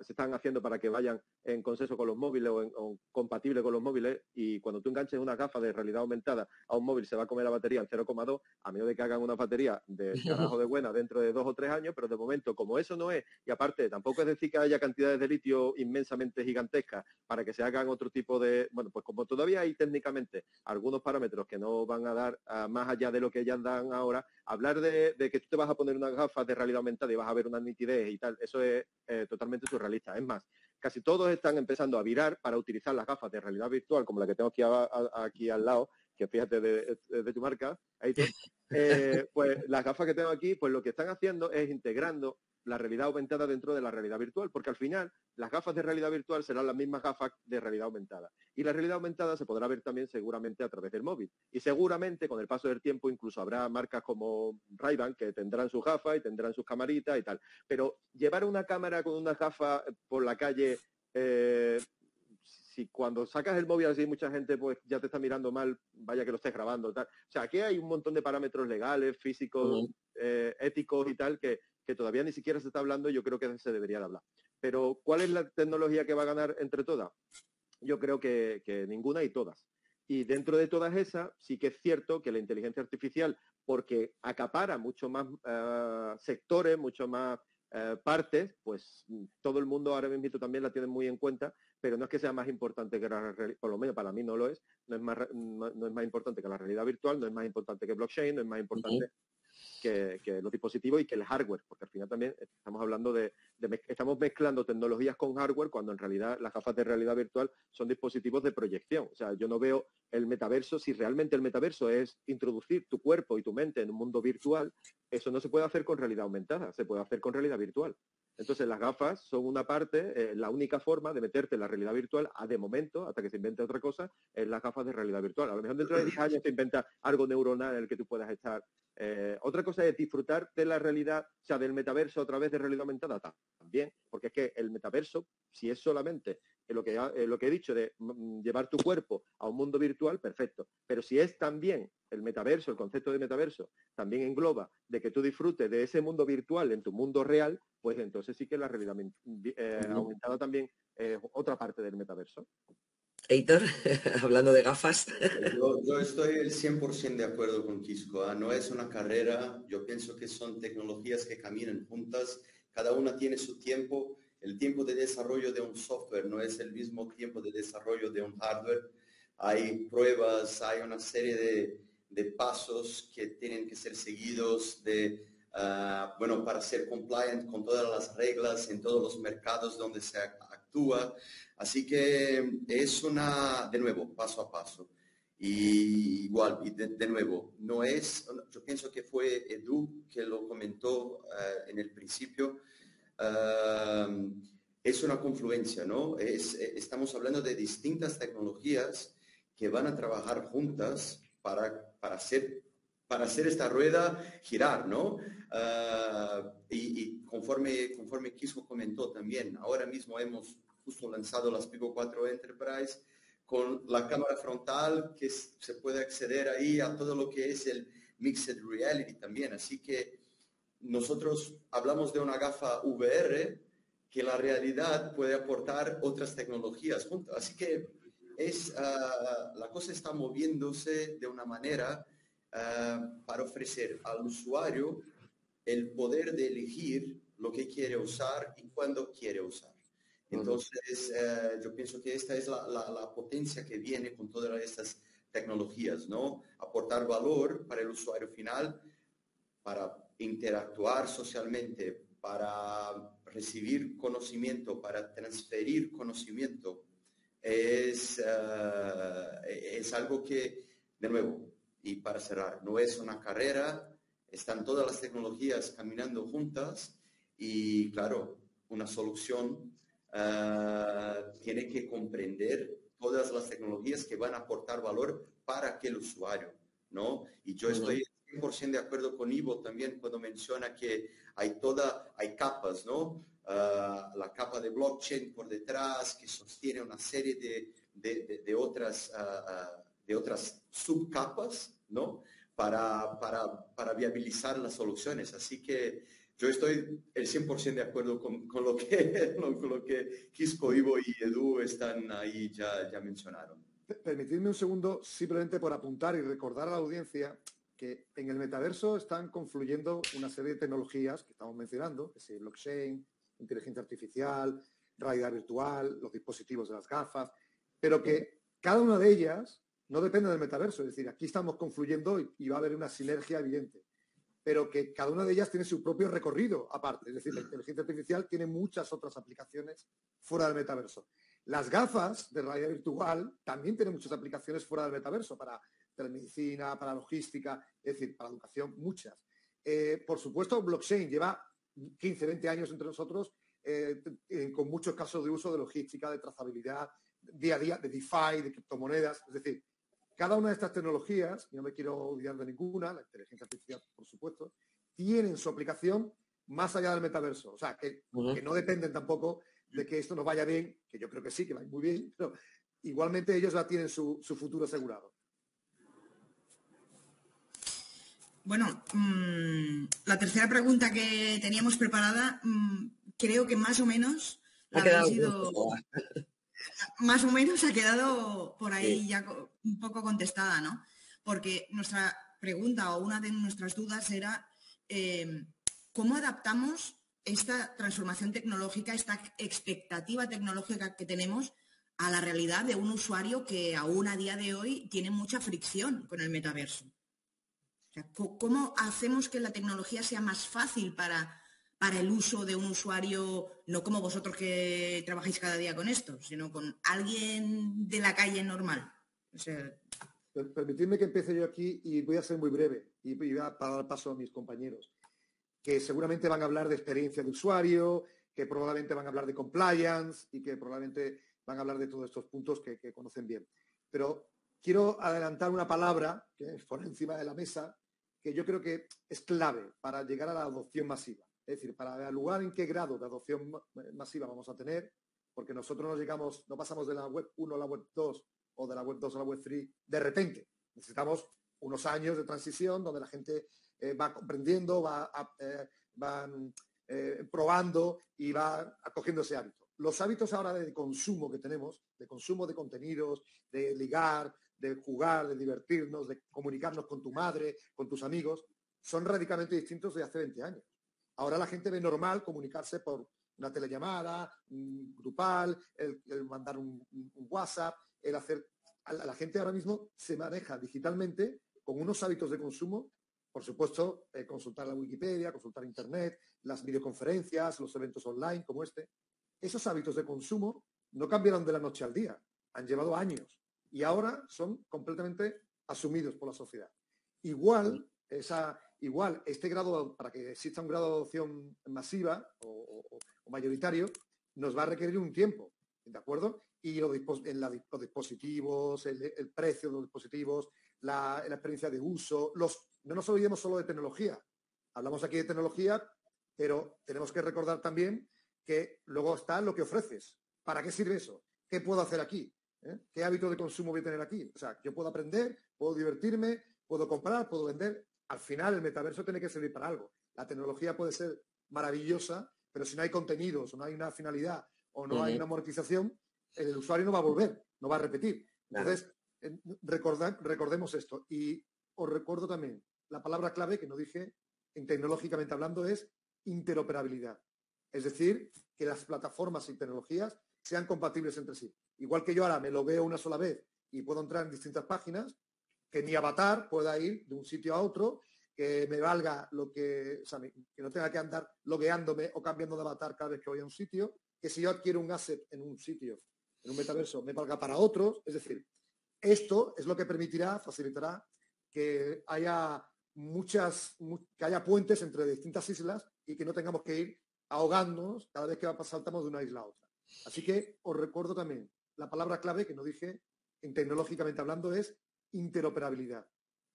están haciendo para que vayan en consenso con los móviles o compatible con los móviles, y cuando tú enganches una gafa de realidad aumentada a un móvil se va a comer la batería en 0,2, a menos de que hagan una batería de carajo de buena dentro de 2 o 3 años, pero de momento, como eso no es, y aparte tampoco es decir que haya cantidades de litio inmensamente gigantescas para que se hagan otro tipo de... Bueno, pues como todavía hay técnicamente algunos parámetros que no van a dar más allá de lo que ya dan ahora, hablar de que tú te vas a poner unas gafas de realidad aumentada y vas a ver una nitidez y tal, eso es totalmente surrealista. Es más, casi todos están empezando a virar para utilizar las gafas de realidad virtual, como la que tengo aquí, aquí al lado, que fíjate de tu marca, pues las gafas que tengo aquí, pues lo que están haciendo es integrando la realidad aumentada dentro de la realidad virtual, porque al final las gafas de realidad virtual serán las mismas gafas de realidad aumentada. Y la realidad aumentada se podrá ver también seguramente a través del móvil. Y seguramente con el paso del tiempo incluso habrá marcas como Ray-Ban que tendrán sus gafas y tendrán sus camaritas y tal. Pero llevar una cámara con una gafa por la calle, si cuando sacas el móvil así mucha gente pues ya te está mirando mal, vaya que lo estés grabando tal. O sea, aquí hay un montón de parámetros legales, físicos, éticos y tal que todavía ni siquiera se está hablando, y yo creo que se debería de hablar. Pero, ¿cuál es la tecnología que va a ganar entre todas? Yo creo que ninguna y todas. Y dentro de todas esas, sí que es cierto que la inteligencia artificial, porque acapara mucho más sectores, mucho más partes, pues todo el mundo ahora mismo también la tiene muy en cuenta, pero no es que sea más importante que la realidad, por lo menos para mí no lo es, no es más importante que la realidad virtual, no es más importante que blockchain, no es más importante... Que los dispositivos y que el hardware, porque al final también estamos hablando estamos mezclando tecnologías con hardware, cuando en realidad las gafas de realidad virtual son dispositivos de proyección. O sea, yo no veo el metaverso, si realmente el metaverso es introducir tu cuerpo y tu mente en un mundo virtual, eso no se puede hacer con realidad aumentada, se puede hacer con realidad virtual. Entonces las gafas son una parte, la única forma de meterte en la realidad virtual, de momento, hasta que se invente otra cosa, es las gafas de realidad virtual. A lo mejor dentro de 10 años se inventa algo neuronal en el que tú puedas estar. Otra cosa es disfrutar de la realidad, o sea, del metaverso a través de realidad aumentada también, porque es que el metaverso, si es solamente lo que he dicho de llevar tu cuerpo a un mundo virtual, perfecto, pero si es también el metaverso, el concepto de metaverso, también engloba de que tú disfrutes de ese mundo virtual en tu mundo real, pues entonces sí que la realidad aumentada también es otra parte del metaverso. Héctor, hablando de gafas. Yo estoy el 100% de acuerdo con Kisco. No es una carrera, yo pienso que son tecnologías que caminan juntas, cada una tiene su tiempo. El tiempo de desarrollo de un software no es el mismo tiempo de desarrollo de un hardware. Hay pruebas, hay una serie de pasos que tienen que ser seguidos bueno, para ser compliant con todas las reglas en todos los mercados donde se actúa. Así que es de nuevo, paso a paso. Y igual, de nuevo, no es, yo pienso que fue Edu que lo comentó en el principio. Es una confluencia, ¿no? Estamos hablando de distintas tecnologías que van a trabajar juntas para hacer esta rueda girar, ¿no? Y conforme Kisco comentó también, ahora mismo hemos justo lanzado las Pico 4 Enterprise con la cámara frontal que se puede acceder ahí a todo lo que es el Mixed Reality también, así que nosotros hablamos de una gafa VR que la realidad puede aportar otras tecnologías juntas. Así que la cosa está moviéndose de una manera para ofrecer al usuario el poder de elegir lo que quiere usar y cuándo quiere usar. Entonces, yo pienso que esta es la potencia que viene con todas estas tecnologías, ¿no? Aportar valor para el usuario final, para interactuar socialmente, para recibir conocimiento, para transferir conocimiento, es algo que, de nuevo, y para cerrar, no es una carrera, están todas las tecnologías caminando juntas y, claro, una solución tiene que comprender todas las tecnologías que van a aportar valor para aquel usuario, ¿no? Y yo estoy 100% de acuerdo con Ivo también cuando menciona que hay capas, ¿no? La capa de blockchain por detrás que sostiene una serie de otras de otras subcapas, ¿no? Para viabilizar las soluciones. Así que yo estoy el 100% de acuerdo con lo que Kisco, Ivo y Edu están ahí ya mencionaron. Permitidme un segundo simplemente por apuntar y recordar a la audiencia que en el metaverso están confluyendo una serie de tecnologías que estamos mencionando, que es blockchain, inteligencia artificial, realidad virtual, los dispositivos de las gafas, pero que cada una de ellas no depende del metaverso, es decir, aquí estamos confluyendo y va a haber una sinergia evidente, pero que cada una de ellas tiene su propio recorrido aparte, es decir, la inteligencia artificial tiene muchas otras aplicaciones fuera del metaverso. Las gafas de realidad virtual también tienen muchas aplicaciones fuera del metaverso, para telemedicina, para logística, es decir, para educación, muchas. Por supuesto, blockchain lleva 15, 20 años entre nosotros, con muchos casos de uso de logística, de trazabilidad, día a día, de DeFi, de criptomonedas, es decir, cada una de estas tecnologías, y no me quiero olvidar de ninguna, la inteligencia artificial, por supuesto, tienen su aplicación más allá del metaverso. O sea, que no dependen tampoco de que esto nos vaya bien, que yo creo que sí, que va muy bien, pero igualmente ellos ya tienen su futuro asegurado. Bueno, la tercera pregunta que teníamos preparada, creo que más o menos más o menos ha quedado por ahí ya un poco contestada, ¿no? Porque nuestra pregunta o una de nuestras dudas era ¿cómo adaptamos esta transformación tecnológica, esta expectativa tecnológica que tenemos a la realidad de un usuario que aún a día de hoy tiene mucha fricción con el metaverso? O sea, ¿cómo hacemos que la tecnología sea más fácil para el uso de un usuario, no como vosotros que trabajáis cada día con esto, sino con alguien de la calle normal? O sea... Permitidme que empiece yo aquí y voy a ser muy breve y voy a dar paso a mis compañeros, que seguramente van a hablar de experiencia de usuario, que probablemente van a hablar de compliance y que probablemente van a hablar de todos estos puntos que conocen bien. Pero quiero adelantar una palabra que es por encima de la mesa, que yo creo que es clave para llegar a la adopción masiva. Es decir, para evaluar en qué grado de adopción masiva vamos a tener, porque nosotros no pasamos de la web 1 a la web 2 o de la web 2 a la web 3 de repente. Necesitamos unos años de transición donde la gente va comprendiendo, va probando y va acogiendo ese hábito. Los hábitos ahora de consumo que tenemos, de consumo de contenidos, de ligar, de jugar, de divertirnos, de comunicarnos con tu madre, con tus amigos, son radicalmente distintos de hace 20 años. Ahora la gente ve normal comunicarse por una telellamada, un grupal, el mandar un WhatsApp, el hacer... La gente ahora mismo se maneja digitalmente con unos hábitos de consumo, por supuesto, consultar la Wikipedia, consultar Internet, las videoconferencias, los eventos online como este. Esos hábitos de consumo no cambiaron de la noche al día, han llevado años y ahora son completamente asumidos por la sociedad. Igual, este grado, para que exista un grado de adopción masiva o mayoritario, nos va a requerir un tiempo, ¿de acuerdo? Y los dispositivos, el precio de los dispositivos, la experiencia de uso, no nos olvidemos solo de tecnología. Hablamos aquí de tecnología, pero tenemos que recordar también que luego está lo que ofreces. ¿Para qué sirve eso? ¿Qué puedo hacer aquí? ¿Qué hábito de consumo voy a tener aquí? O sea, yo puedo aprender, puedo divertirme, puedo comprar, puedo vender... Al final, el metaverso tiene que servir para algo. La tecnología puede ser maravillosa, pero si no hay contenidos, o no hay una finalidad, o no hay una monetización, el usuario no va a volver, no va a repetir. Entonces, recordemos esto. Y os recuerdo también, la palabra clave que no dije, tecnológicamente hablando, es interoperabilidad. Es decir, que las plataformas y tecnologías sean compatibles entre sí. Igual que yo ahora me lo veo una sola vez y puedo entrar en distintas páginas, que mi avatar pueda ir de un sitio a otro, que me valga lo que... O sea, que no tenga que andar logueándome o cambiando de avatar cada vez que voy a un sitio, que si yo adquiero un asset en un sitio, en un metaverso, me valga para otros. Es decir, esto es lo que facilitará que haya puentes entre distintas islas y que no tengamos que ir ahogándonos cada vez que saltamos de una isla a otra. Así que os recuerdo también, la palabra clave que no dije, tecnológicamente hablando, es interoperabilidad,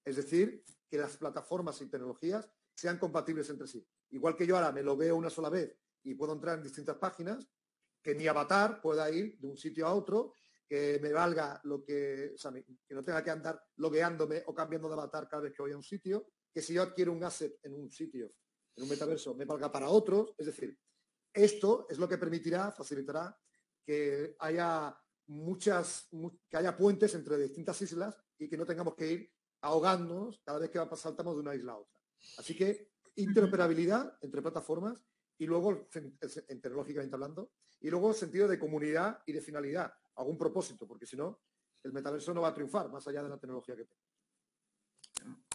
es decir, que las plataformas y tecnologías sean compatibles entre sí. Igual que yo ahora me lo veo una sola vez y puedo entrar en distintas páginas, que mi avatar pueda ir de un sitio a otro, que me valga lo que, o sea, que no tenga que andar logueándome o cambiando de avatar cada vez que voy a un sitio, que si yo adquiero un asset en un sitio, en un metaverso, me valga para otros. Es decir, esto es lo que permitirá, facilitará que haya haya puentes entre distintas islas y que no tengamos que ir ahogándonos cada vez que saltamos de una isla a otra. Así que interoperabilidad entre plataformas y luego, lógicamente hablando, y luego sentido de comunidad y de finalidad, algún propósito, porque si no, el metaverso no va a triunfar más allá de la tecnología que tenga.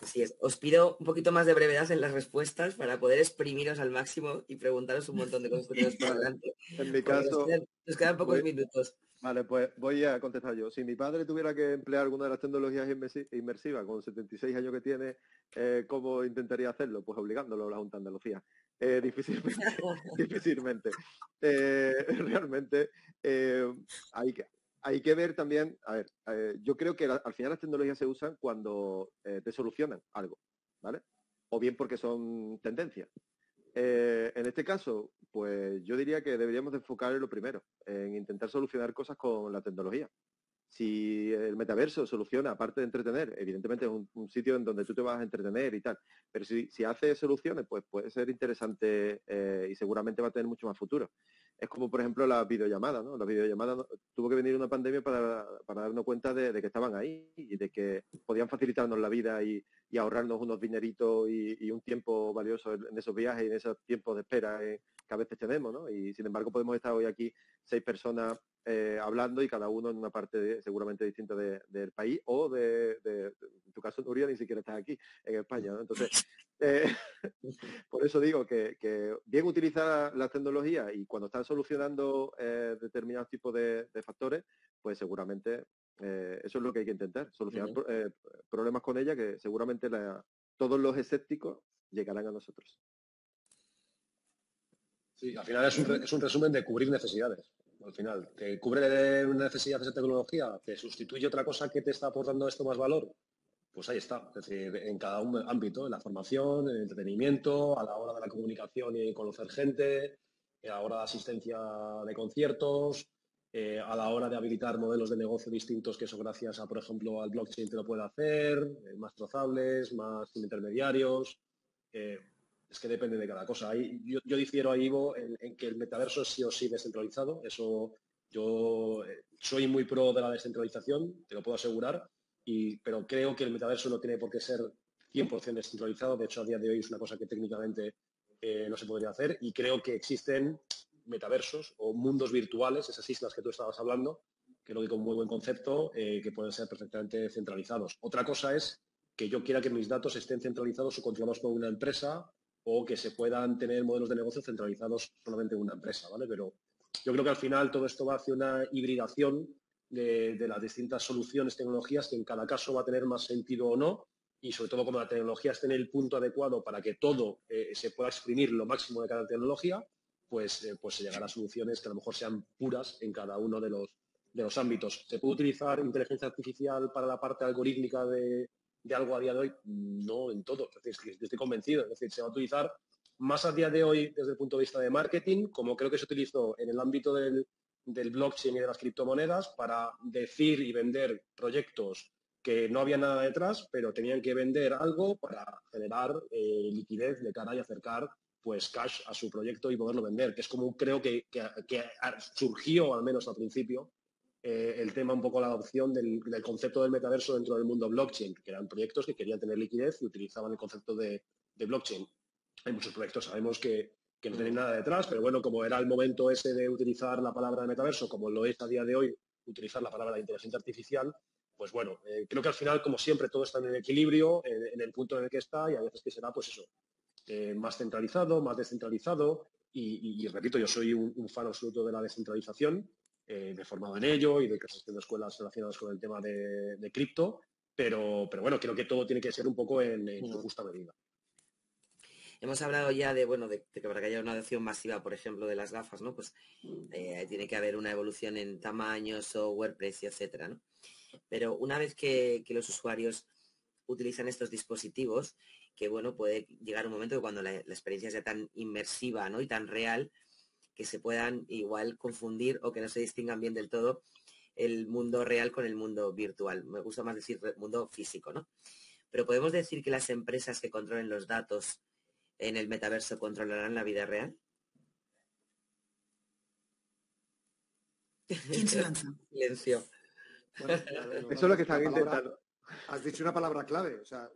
Así es. Os pido un poquito más de brevedad en las respuestas para poder exprimiros al máximo y preguntaros un montón de cosas que tenemos por delante. En mi caso... Nos quedan pocos minutos. Vale, pues voy a contestar yo. Si mi padre tuviera que emplear alguna de las tecnologías inmersivas con 76 años que tiene, ¿cómo intentaría hacerlo? Pues obligándolo a la Junta de Andalucía. Difícilmente. Difícilmente. Realmente hay que ver también, a ver, yo creo que al final las tecnologías se usan cuando te solucionan algo, ¿vale? O bien porque son tendencias. En este caso, pues yo diría que deberíamos de enfocar en lo primero, en intentar solucionar cosas con la tecnología. Si el metaverso soluciona, aparte de entretener, evidentemente es un sitio en donde tú te vas a entretener y tal, pero si hace soluciones, pues puede ser interesante y seguramente va a tener mucho más futuro. Es como, por ejemplo, las videollamadas, ¿no? Las videollamadas tuvo que venir una pandemia para darnos cuenta de que estaban ahí y de que podían facilitarnos la vida y ahorrarnos unos dineritos y un tiempo valioso en esos viajes y en esos tiempos de espera que a veces tenemos, ¿no? Y sin embargo podemos estar hoy aquí 6 personas hablando y cada uno en una parte seguramente distinta del país o en tu caso, Nuria, ni siquiera estás aquí en España, ¿no? Entonces, por eso digo que bien utilizar las tecnologías y cuando están solucionando determinados tipos de factores, pues seguramente eso es lo que hay que intentar, solucionar problemas con ella que seguramente todos los escépticos llegarán a nosotros. Sí, al final es un resumen de cubrir necesidades. Al final, ¿te cubre una necesidad de esa tecnología? ¿Te sustituye otra cosa que te está aportando esto más valor? Pues ahí está, es decir, en cada ámbito, en la formación, en el entretenimiento, a la hora de la comunicación y conocer gente, a la hora de asistencia de conciertos, a la hora de habilitar modelos de negocio distintos que eso gracias a, por ejemplo, al blockchain te lo puede hacer, más trazables, más sin intermediarios... Es que depende de cada cosa. Yo difiero a Ivo en que el metaverso es sí o sí descentralizado. Eso yo soy muy pro de la descentralización, te lo puedo asegurar, pero creo que el metaverso no tiene por qué ser 100% descentralizado. De hecho, a día de hoy es una cosa que técnicamente no se podría hacer y creo que existen metaversos o mundos virtuales, esas islas que tú estabas hablando, creo que con muy buen concepto, que pueden ser perfectamente centralizados. Otra cosa es que yo quiera que mis datos estén centralizados o controlados por una empresa o que se puedan tener modelos de negocio centralizados solamente en una empresa, ¿vale? Pero yo creo que al final todo esto va hacia una hibridación de las distintas soluciones, tecnologías, que en cada caso va a tener más sentido o no, y sobre todo como la tecnología esté en el punto adecuado para que todo se pueda exprimir lo máximo de cada tecnología, pues se llegará a soluciones que a lo mejor sean puras en cada uno de los ámbitos. ¿Se puede utilizar inteligencia artificial para la parte algorítmica de algo a día de hoy? No en todo, es decir, estoy convencido, es decir, se va a utilizar más a día de hoy desde el punto de vista de marketing, como creo que se utilizó en el ámbito del blockchain y de las criptomonedas para decir y vender proyectos que no había nada detrás, pero tenían que vender algo para generar liquidez de cara y acercar pues cash a su proyecto y poderlo vender, que es como creo que surgió, al menos al principio, el tema, un poco la adopción del concepto del metaverso dentro del mundo blockchain, que eran proyectos que querían tener liquidez y utilizaban el concepto de blockchain. Hay muchos proyectos, sabemos que no tienen nada detrás, pero bueno, como era el momento ese de utilizar la palabra de metaverso, como lo es a día de hoy utilizar la palabra de inteligencia artificial, pues bueno, creo que al final, como siempre, todo está en el equilibrio, en el punto en el que está, y a veces que será, pues eso, más centralizado, más descentralizado, y repito, yo soy un fan absoluto de la descentralización. Me he formado en ello y de que existen escuelas relacionadas con el tema de cripto, pero bueno, creo que todo tiene que ser un poco en su justa medida. Hemos hablado ya de que para que haya una adopción masiva, por ejemplo, de las gafas, ¿no? Pues tiene que haber una evolución en tamaño, software, precio, etcétera, ¿no? Pero una vez que los usuarios utilizan estos dispositivos, que bueno, puede llegar un momento que cuando la experiencia sea tan inmersiva, ¿no? Y tan real, que se puedan igual confundir o que no se distingan bien del todo el mundo real con el mundo virtual. Me gusta más decir mundo físico, ¿no? Pero podemos decir que las empresas que controlen los datos en el metaverso controlarán la vida real. ¿Quién se lanza? Silencio. Bueno, claro, eso es lo que están intentando. Has dicho una palabra clave. O sea,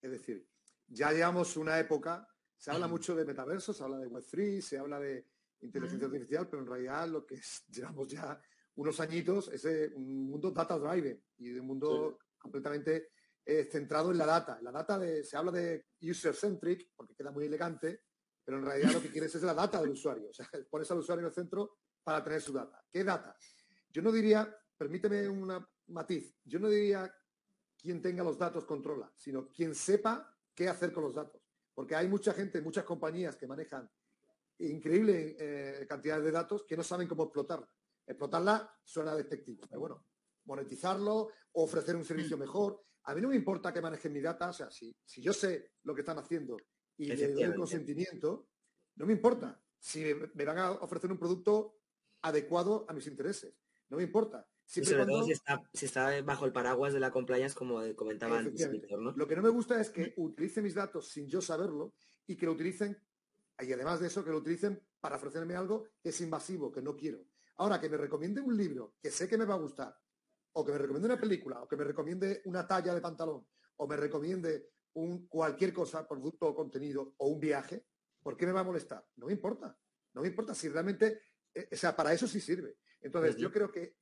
es decir, ya llevamos una época, se habla mucho de metaverso, se habla de Web3, se habla de inteligencia artificial, pero en realidad lo que es, llevamos ya unos añitos es un mundo data driven y de un mundo completamente centrado en la data. La data se habla de user-centric porque queda muy elegante, pero en realidad lo que quieres es la data del usuario. O sea, pones al usuario en el centro para tener su data. ¿Qué data? Yo no diría, permíteme un matiz, yo no diría quien tenga los datos controla, sino quien sepa qué hacer con los datos. Porque hay mucha gente, muchas compañías que manejan increíbles cantidades de datos que no saben cómo explotarla. Explotarla suena despectivo, pero bueno, monetizarlo, ofrecer un servicio mejor. A mí no me importa que manejen mi data, o sea, si yo sé lo que están haciendo y le doy consentimiento, no me importa si me van a ofrecer un producto adecuado a mis intereses. No me importa. Siempre y sobre todo si está bajo el paraguas de la compliance, como comentaba antes Víctor, ¿no? Lo que no me gusta es que utilicen mis datos sin yo saberlo y que lo utilicen, y además de eso, que lo utilicen para ofrecerme algo que es invasivo, que no quiero. Ahora, que me recomiende un libro que sé que me va a gustar, o que me recomiende una película, o que me recomiende una talla de pantalón, o me recomiende cualquier cosa, producto o contenido, o un viaje, ¿por qué me va a molestar? No me importa. No me importa si realmente, o sea, para eso sí sirve. Entonces, yo creo que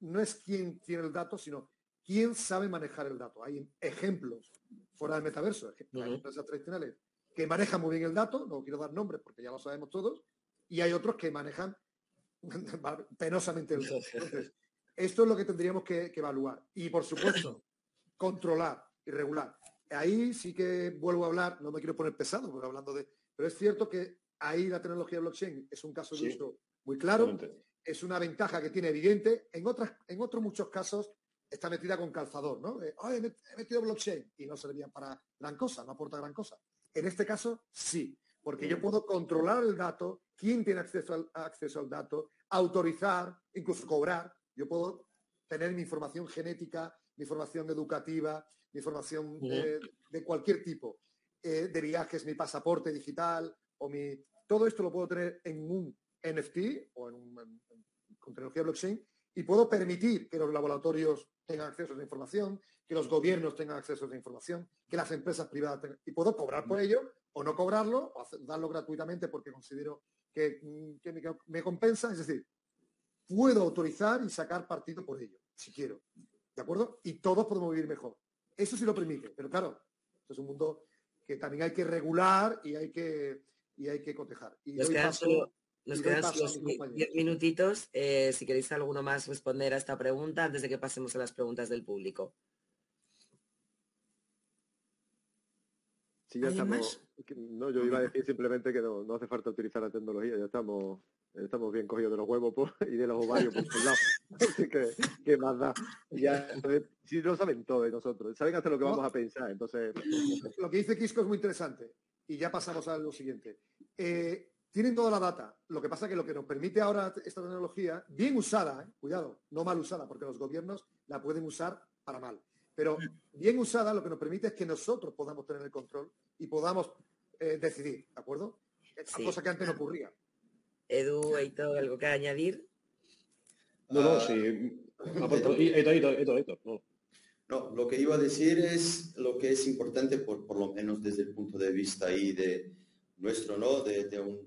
no es quién tiene el dato, sino quién sabe manejar el dato. Hay ejemplos fuera del metaverso, hay empresas tradicionales que manejan muy bien el dato, no quiero dar nombres porque ya lo sabemos todos, y hay otros que manejan penosamente el dato. Entonces, esto es lo que tendríamos que evaluar. Y, por supuesto, controlar y regular. Ahí sí que vuelvo a hablar, no me quiero poner pesado, porque hablando de... Pero es cierto que ahí la tecnología blockchain es un caso de uso muy claro. Es una ventaja que tiene evidente. En otros muchos casos está metida con calzador, ¿no? He metido blockchain y no servía para gran cosa, no aporta gran cosa. En este caso, sí, porque yo puedo controlar el dato, quién tiene acceso al dato, autorizar, incluso cobrar. Yo puedo tener mi información genética, mi información educativa, mi información de cualquier tipo, de viajes, mi pasaporte digital o mi... Todo esto lo puedo tener en un NFT o con tecnología blockchain y puedo permitir que los laboratorios tengan acceso a esa información, que los gobiernos tengan acceso a esa información, que las empresas privadas tengan... Y puedo cobrar por ello o no cobrarlo o darlo gratuitamente porque considero que me compensa. Es decir, puedo autorizar y sacar partido por ello, si quiero. ¿De acuerdo? Y todos podemos vivir mejor. Eso sí lo permite, pero claro, esto es un mundo que también hay que regular y hay que cotejar. Y nos quedan los 10 minutitos. Si queréis alguno más responder a esta pregunta antes de que pasemos a las preguntas del público. Sí, ya estamos. No, yo iba a decir simplemente que no hace falta utilizar la tecnología. Ya estamos bien cogidos de los huevos y de los ovarios por su lado. Así que, ¿qué más da? Ya, si lo saben todos nosotros. Saben hasta lo que vamos a pensar. Entonces, lo que dice Kisco es muy interesante. Y ya pasamos a lo siguiente. Tienen toda la data. Lo que pasa es que lo que nos permite ahora esta tecnología, bien usada, cuidado, no mal usada, porque los gobiernos la pueden usar para mal. Pero bien usada lo que nos permite es que nosotros podamos tener el control y podamos decidir, ¿de acuerdo? Sí. Cosa que antes no ocurría. Edu, Heitor, ¿algo que añadir? No, sí. No, lo que iba a decir es lo que es importante, por lo menos desde el punto de vista ahí de nuestro, ¿no? De un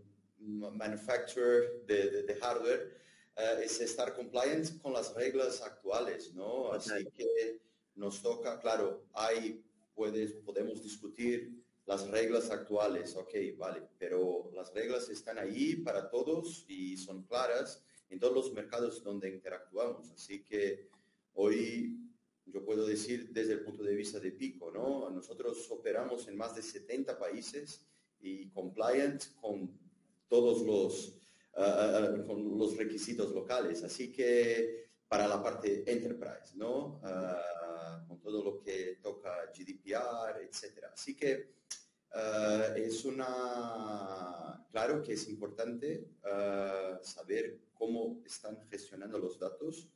manufacturer de hardware, es estar compliant con las reglas actuales, ¿no? Así que nos toca, claro, ahí podemos discutir las reglas actuales, ok, vale, pero las reglas están ahí para todos y son claras en todos los mercados donde interactuamos. Así que hoy yo puedo decir desde el punto de vista de Pico, ¿no? Nosotros operamos en más de 70 países y compliant con todos los requisitos locales. Así que para la parte enterprise, ¿no? Con todo lo que toca GDPR, etc. Así que claro que es importante saber cómo están gestionando los datos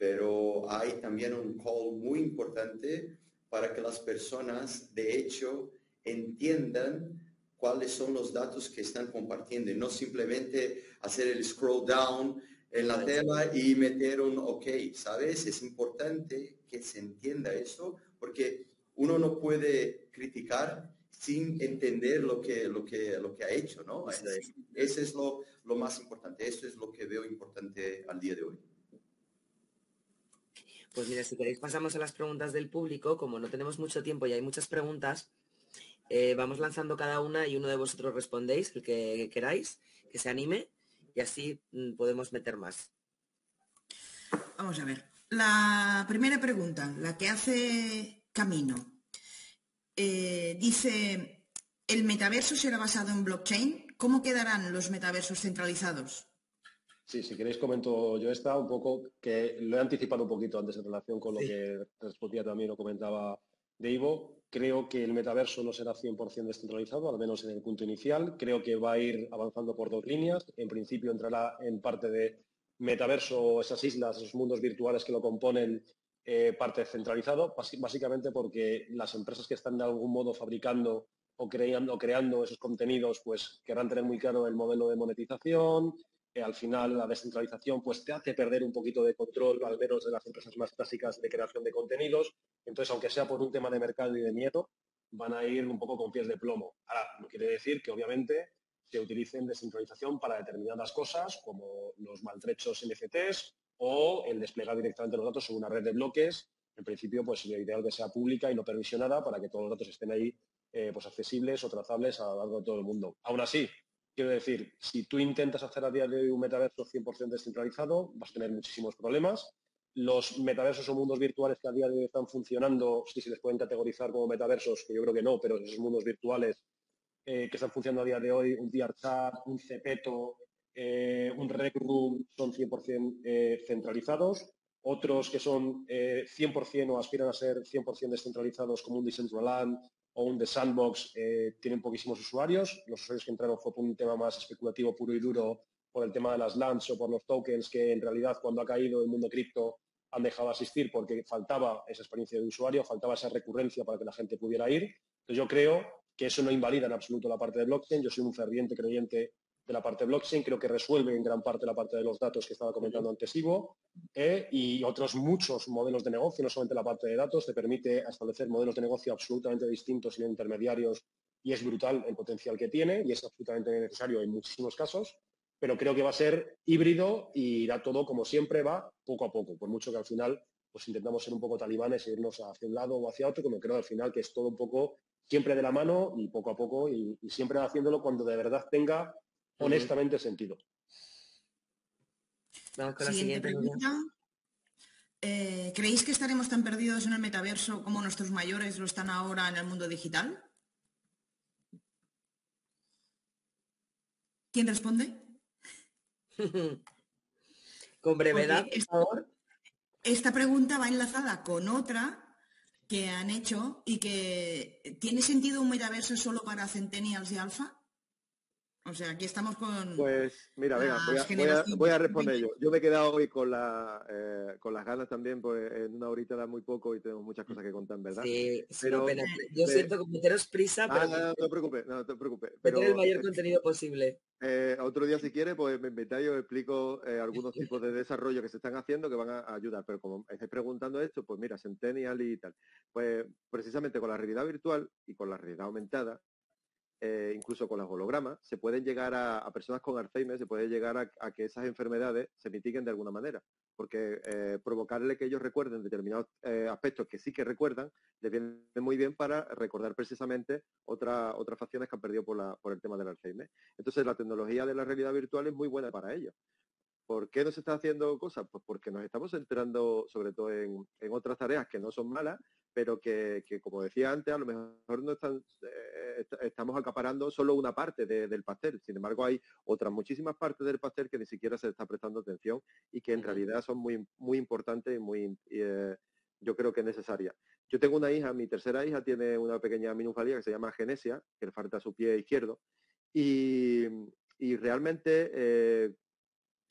pero hay también un call muy importante para que las personas, de hecho, entiendan cuáles son los datos que están compartiendo y no simplemente hacer el scroll down en la tela y meter un OK, ¿sabes? Es importante que se entienda eso porque uno no puede criticar sin entender lo que ha hecho, ¿no? Ese es lo más importante, eso es lo que veo importante al día de hoy. Pues mira, si queréis pasamos a las preguntas del público, como no tenemos mucho tiempo y hay muchas preguntas, vamos lanzando cada una y uno de vosotros respondéis, el que queráis, que se anime, y así podemos meter más. Vamos a ver, la primera pregunta, la que hace Camino, dice, ¿el metaverso será basado en blockchain? ¿Cómo quedarán los metaversos centralizados? Sí, si queréis comento yo esta un poco, que lo he anticipado un poquito antes en relación con lo que respondía también o comentaba de Ivo. Creo que el metaverso no será 100% descentralizado, al menos en el punto inicial. Creo que va a ir avanzando por dos líneas. En principio entrará en parte de metaverso, esas islas, esos mundos virtuales que lo componen, parte centralizado, básicamente porque las empresas que están de algún modo fabricando o creando esos contenidos pues querrán tener muy claro el modelo de monetización. Al final la descentralización pues te hace perder un poquito de control, al menos de las empresas más clásicas de creación de contenidos. Entonces, aunque sea por un tema de mercado y de miedo, van a ir un poco con pies de plomo. Ahora, no quiere decir que obviamente se utilicen descentralización para determinadas cosas, como los maltrechos NFTs o el desplegar directamente los datos en una red de bloques. En principio, pues lo ideal que sea pública y no permisionada para que todos los datos estén ahí pues accesibles o trazables a lo largo de todo el mundo. Aún así, quiero decir, si tú intentas hacer a día de hoy un metaverso 100% descentralizado, vas a tener muchísimos problemas. Los metaversos o mundos virtuales que a día de hoy están funcionando, si se les pueden categorizar como metaversos, que yo creo que no, pero esos mundos virtuales que están funcionando a día de hoy, un DRChat, un Cepeto, un Rec Room, son 100% centralizados. Otros que son 100% o aspiran a ser 100% descentralizados, como un Decentraland o un de Sandbox, tienen poquísimos usuarios. Los usuarios que entraron fue por un tema más especulativo puro y duro, por el tema de las LANs o por los tokens, que en realidad cuando ha caído el mundo cripto han dejado de asistir porque faltaba esa experiencia de usuario, faltaba esa recurrencia para que la gente pudiera ir. Entonces yo creo que eso no invalida en absoluto la parte de blockchain. Yo soy un ferviente creyente de la parte de blockchain, creo que resuelve en gran parte la parte de los datos que estaba comentando antes Ivo, y otros muchos modelos de negocio, no solamente la parte de datos, te permite establecer modelos de negocio absolutamente distintos sin intermediarios, y es brutal el potencial que tiene y es absolutamente necesario en muchísimos casos, pero creo que va a ser híbrido y irá todo como siempre, va poco a poco, por mucho que al final pues intentamos ser un poco talibanes e irnos hacia un lado o hacia otro, como creo al final que es todo un poco siempre de la mano y poco a poco y siempre haciéndolo cuando de verdad tenga honestamente sentido. Vamos con la siguiente pregunta. ¿Creéis que estaremos tan perdidos en el metaverso como nuestros mayores lo están ahora en el mundo digital? ¿Quién responde? Con brevedad, por favor. Esta pregunta va enlazada con otra que han hecho y que ¿tiene sentido un metaverso solo para centennials y alfa? O sea, aquí estamos con... Pues mira, venga, voy a responder yo. Yo me he quedado hoy con las ganas también, pues en una horita da muy poco y tenemos muchas cosas que contar, ¿verdad? Sí, pero, yo siento que meteros prisa, pero... No te preocupes. Pero tener el mayor contenido posible. Otro día, si quieres, pues me invitáis y os explico algunos tipos de desarrollo que se están haciendo que van a ayudar. Pero como estáis preguntando esto, pues mira, centennial y tal. Pues precisamente con la realidad virtual y con la realidad aumentada, incluso con los hologramas, se pueden llegar a personas con Alzheimer, se puede llegar a que esas enfermedades se mitiguen de alguna manera, porque provocarle que ellos recuerden determinados aspectos que sí que recuerdan, les viene muy bien para recordar precisamente otras facciones que han perdido por el tema del Alzheimer. Entonces la tecnología de la realidad virtual es muy buena para ellos. ¿Por qué no se está haciendo cosas? Pues porque nos estamos centrando sobre todo en otras tareas que no son malas, pero que, como decía antes, a lo mejor no están, estamos acaparando solo una parte del pastel. Sin embargo, hay otras muchísimas partes del pastel que ni siquiera se está prestando atención y que en realidad son muy, muy importantes y muy, yo creo que necesarias. Yo tengo una hija, mi tercera hija tiene una pequeña minusvalía que se llama genesia, que le falta su pie izquierdo, y realmente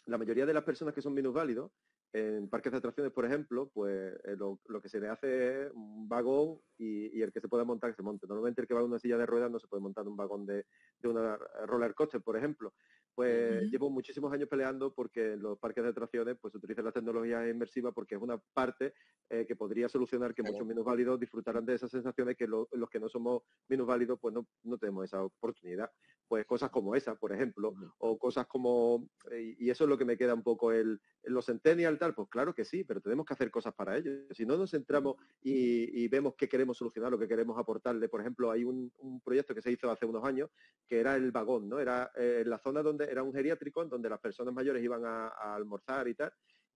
la mayoría de las personas que son minusválidos En parques de atracciones, por ejemplo, pues lo que se le hace es un vagón y el que se pueda montar, que se monte. Normalmente el que va en una silla de ruedas no se puede montar en un vagón de una roller coaster, por ejemplo. Pues llevo muchísimos años peleando porque los parques de atracciones pues utilizan las tecnologías inmersivas porque es una parte que podría solucionar que muchos minusválidos disfrutarán de esas sensaciones que los que no somos minusválidos pues no tenemos esa oportunidad. Pues cosas como esa, por ejemplo, o cosas como... Y eso es lo que me queda un poco los centennial tal, pues claro que sí, pero tenemos que hacer cosas para ello. Si no nos centramos y vemos qué queremos solucionar, lo que queremos aportarle, por ejemplo, hay un proyecto que se hizo hace unos años que era el vagón, ¿no? Era la zona donde era un geriátrico, en donde las personas mayores iban a almorzar y tal,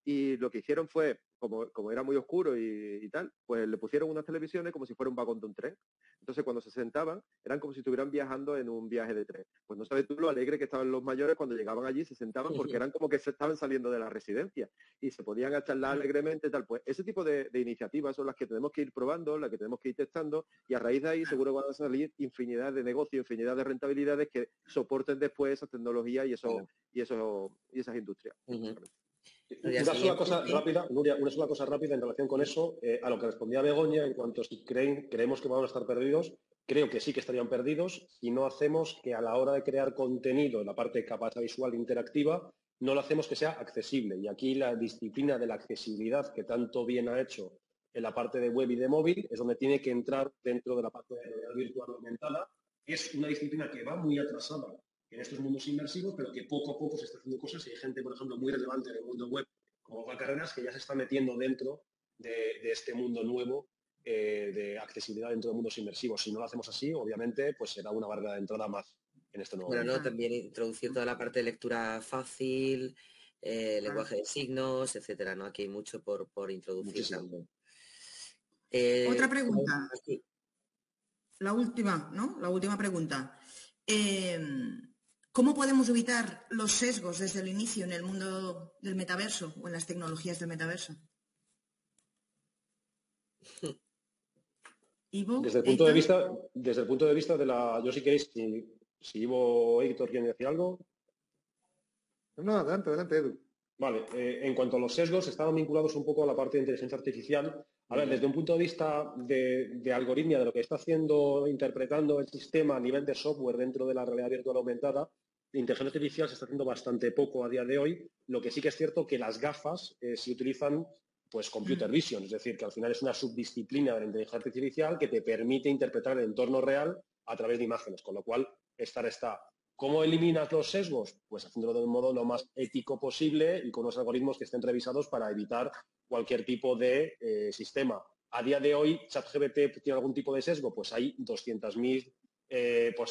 y lo que hicieron fue, como era muy oscuro y tal, pues le pusieron unas televisiones como si fuera un vagón de un tren. Entonces, cuando se sentaban, eran como si estuvieran viajando en un viaje de tren. Pues no sabes tú lo alegre que estaban los mayores cuando llegaban allí, se sentaban, porque eran como que se estaban saliendo de la residencia y se podían charlar alegremente, tal. Pues ese tipo de iniciativas son las que tenemos que ir probando, las que tenemos que ir testando, y a raíz de ahí seguro van a salir infinidad de negocios, infinidad de rentabilidades que soporten después esas tecnologías y esas industrias. Una sola cosa rápida, Nuria, una sola cosa rápida en relación con eso, a lo que respondía Begoña en cuanto a si creemos que van a estar perdidos, creo que sí que estarían perdidos si no hacemos que a la hora de crear contenido en la parte de capacidad visual interactiva, no lo hacemos que sea accesible. Y aquí la disciplina de la accesibilidad que tanto bien ha hecho en la parte de web y de móvil es donde tiene que entrar dentro de la parte de la virtual aumentada. Es una disciplina que va muy atrasada en estos mundos inmersivos, pero que poco a poco se está haciendo cosas y hay gente, por ejemplo, muy relevante en el mundo web, como Ivo Cadenas, que ya se está metiendo dentro de este mundo nuevo de accesibilidad dentro de mundos inmersivos. Si no lo hacemos así, obviamente, pues será una barrera de entrada más en este nuevo mundo. Bueno, ¿no? También introducir toda la parte de lectura fácil, lenguaje de signos, etcétera, ¿no? Aquí hay mucho por introducir. Muchísimo. También. Otra pregunta. Sí. La última, ¿no? La última pregunta. ¿Cómo podemos evitar los sesgos desde el inicio en el mundo del metaverso o en las tecnologías del metaverso? Ivo, desde el punto de vista de la... Yo sí queréis, si Ivo o Héctor quieren decir algo. No, adelante, Edu. Vale, en cuanto a los sesgos, estaban vinculados un poco a la parte de inteligencia artificial. A ver, desde un punto de vista de algoritmia, de lo que está haciendo, interpretando el sistema a nivel de software dentro de la realidad virtual aumentada, la inteligencia artificial se está haciendo bastante poco a día de hoy. Lo que sí que es cierto que las gafas se utilizan, pues, computer vision, es decir, que al final es una subdisciplina de la inteligencia artificial que te permite interpretar el entorno real a través de imágenes, con lo cual está. ¿Cómo eliminas los sesgos? Pues haciéndolo de un modo lo más ético posible y con unos algoritmos que estén revisados para evitar cualquier tipo de sistema. A día de hoy, ChatGPT tiene algún tipo de sesgo, pues hay 200.000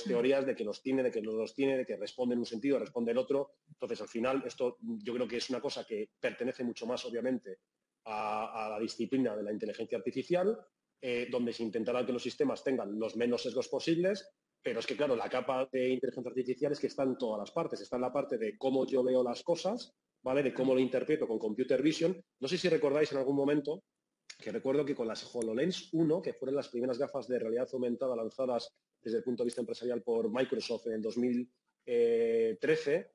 teorías de que los tiene, de que responde en un sentido, responde en otro. Entonces, al final, esto yo creo que es una cosa que pertenece mucho más, obviamente, a la disciplina de la inteligencia artificial, donde se intentará que los sistemas tengan los menos sesgos posibles. Pero es que, claro, la capa de inteligencia artificial es que está en todas las partes. Está en la parte de cómo yo veo las cosas, ¿vale? De cómo lo interpreto con computer vision. No sé si recordáis en algún momento, que recuerdo que con las HoloLens 1, que fueron las primeras gafas de realidad aumentada lanzadas desde el punto de vista empresarial por Microsoft en el 2013,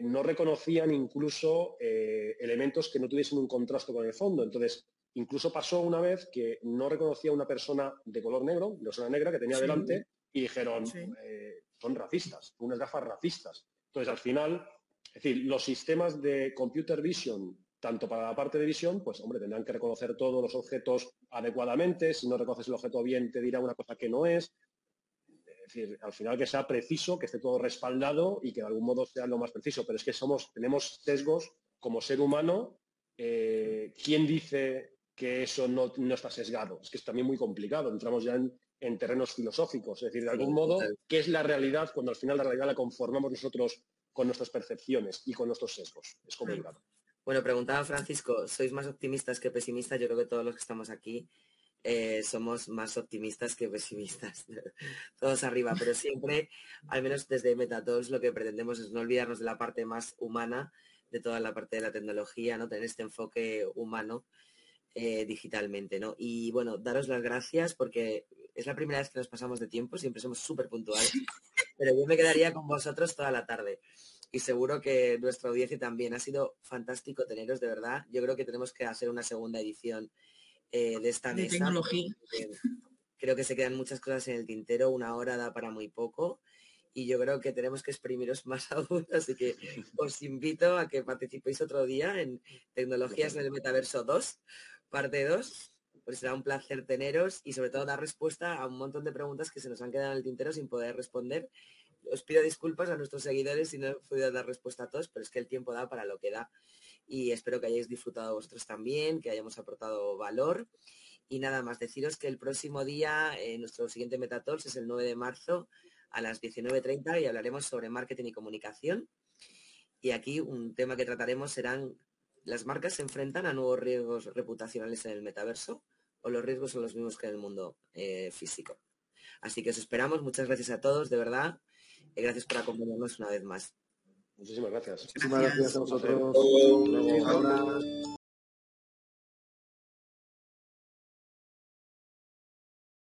no reconocían incluso elementos que no tuviesen un contraste con el fondo. Entonces, incluso pasó una vez que no reconocía una persona de color negro, una persona negra que tenía delante, y dijeron, son racistas, unas gafas racistas. Entonces, al final, es decir, los sistemas de computer vision, tanto para la parte de visión, pues, hombre, tendrán que reconocer todos los objetos adecuadamente. Si no reconoces el objeto bien, te dirá una cosa que no es. Es decir, al final que sea preciso, que esté todo respaldado y que de algún modo sea lo más preciso. Pero es que tenemos sesgos como ser humano. ¿Quién dice que eso no está sesgado? Es que es también muy complicado. Entramos ya en terrenos filosóficos, es decir, de algún modo, ¿qué es la realidad cuando al final la realidad la conformamos nosotros con nuestras percepciones y con nuestros sesgos? Es complicado. Bueno, preguntaba Francisco, ¿sois más optimistas que pesimistas? Yo creo que todos los que estamos aquí somos más optimistas que pesimistas, todos arriba, pero siempre, al menos desde MetaTools, lo que pretendemos es no olvidarnos de la parte más humana, de toda la parte de la tecnología, no tener este enfoque humano digitalmente, ¿no? Y bueno, daros las gracias porque es la primera vez que nos pasamos de tiempo, siempre somos súper puntuales, pero yo me quedaría con vosotros toda la tarde. y seguro que nuestra audiencia también. Ha sido fantástico teneros, de verdad. Yo creo que tenemos que hacer una segunda edición de esta mesa. De tecnología. Creo que se quedan muchas cosas en el tintero, una hora da para muy poco y yo creo que tenemos que exprimiros más aún, así que os invito a que participéis otro día en Tecnologías en el Metaverso 2, parte 2. Pues será un placer teneros y sobre todo dar respuesta a un montón de preguntas que se nos han quedado en el tintero sin poder responder. Os pido disculpas a nuestros seguidores si no he podido dar respuesta a todos, pero es que el tiempo da para lo que da. Y espero que hayáis disfrutado vosotros también, que hayamos aportado valor. Y nada más, deciros que el próximo día, nuestro siguiente MetaTools es el 9 de marzo a las 19:30 y hablaremos sobre marketing y comunicación. Y aquí un tema que trataremos serán: ¿las marcas se enfrentan a nuevos riesgos reputacionales en el metaverso? ¿O los riesgos son los mismos que en el mundo físico? Así que os esperamos. Muchas gracias a todos, de verdad. Gracias por acompañarnos una vez más. Muchísimas gracias. Muchísimas gracias a vosotros.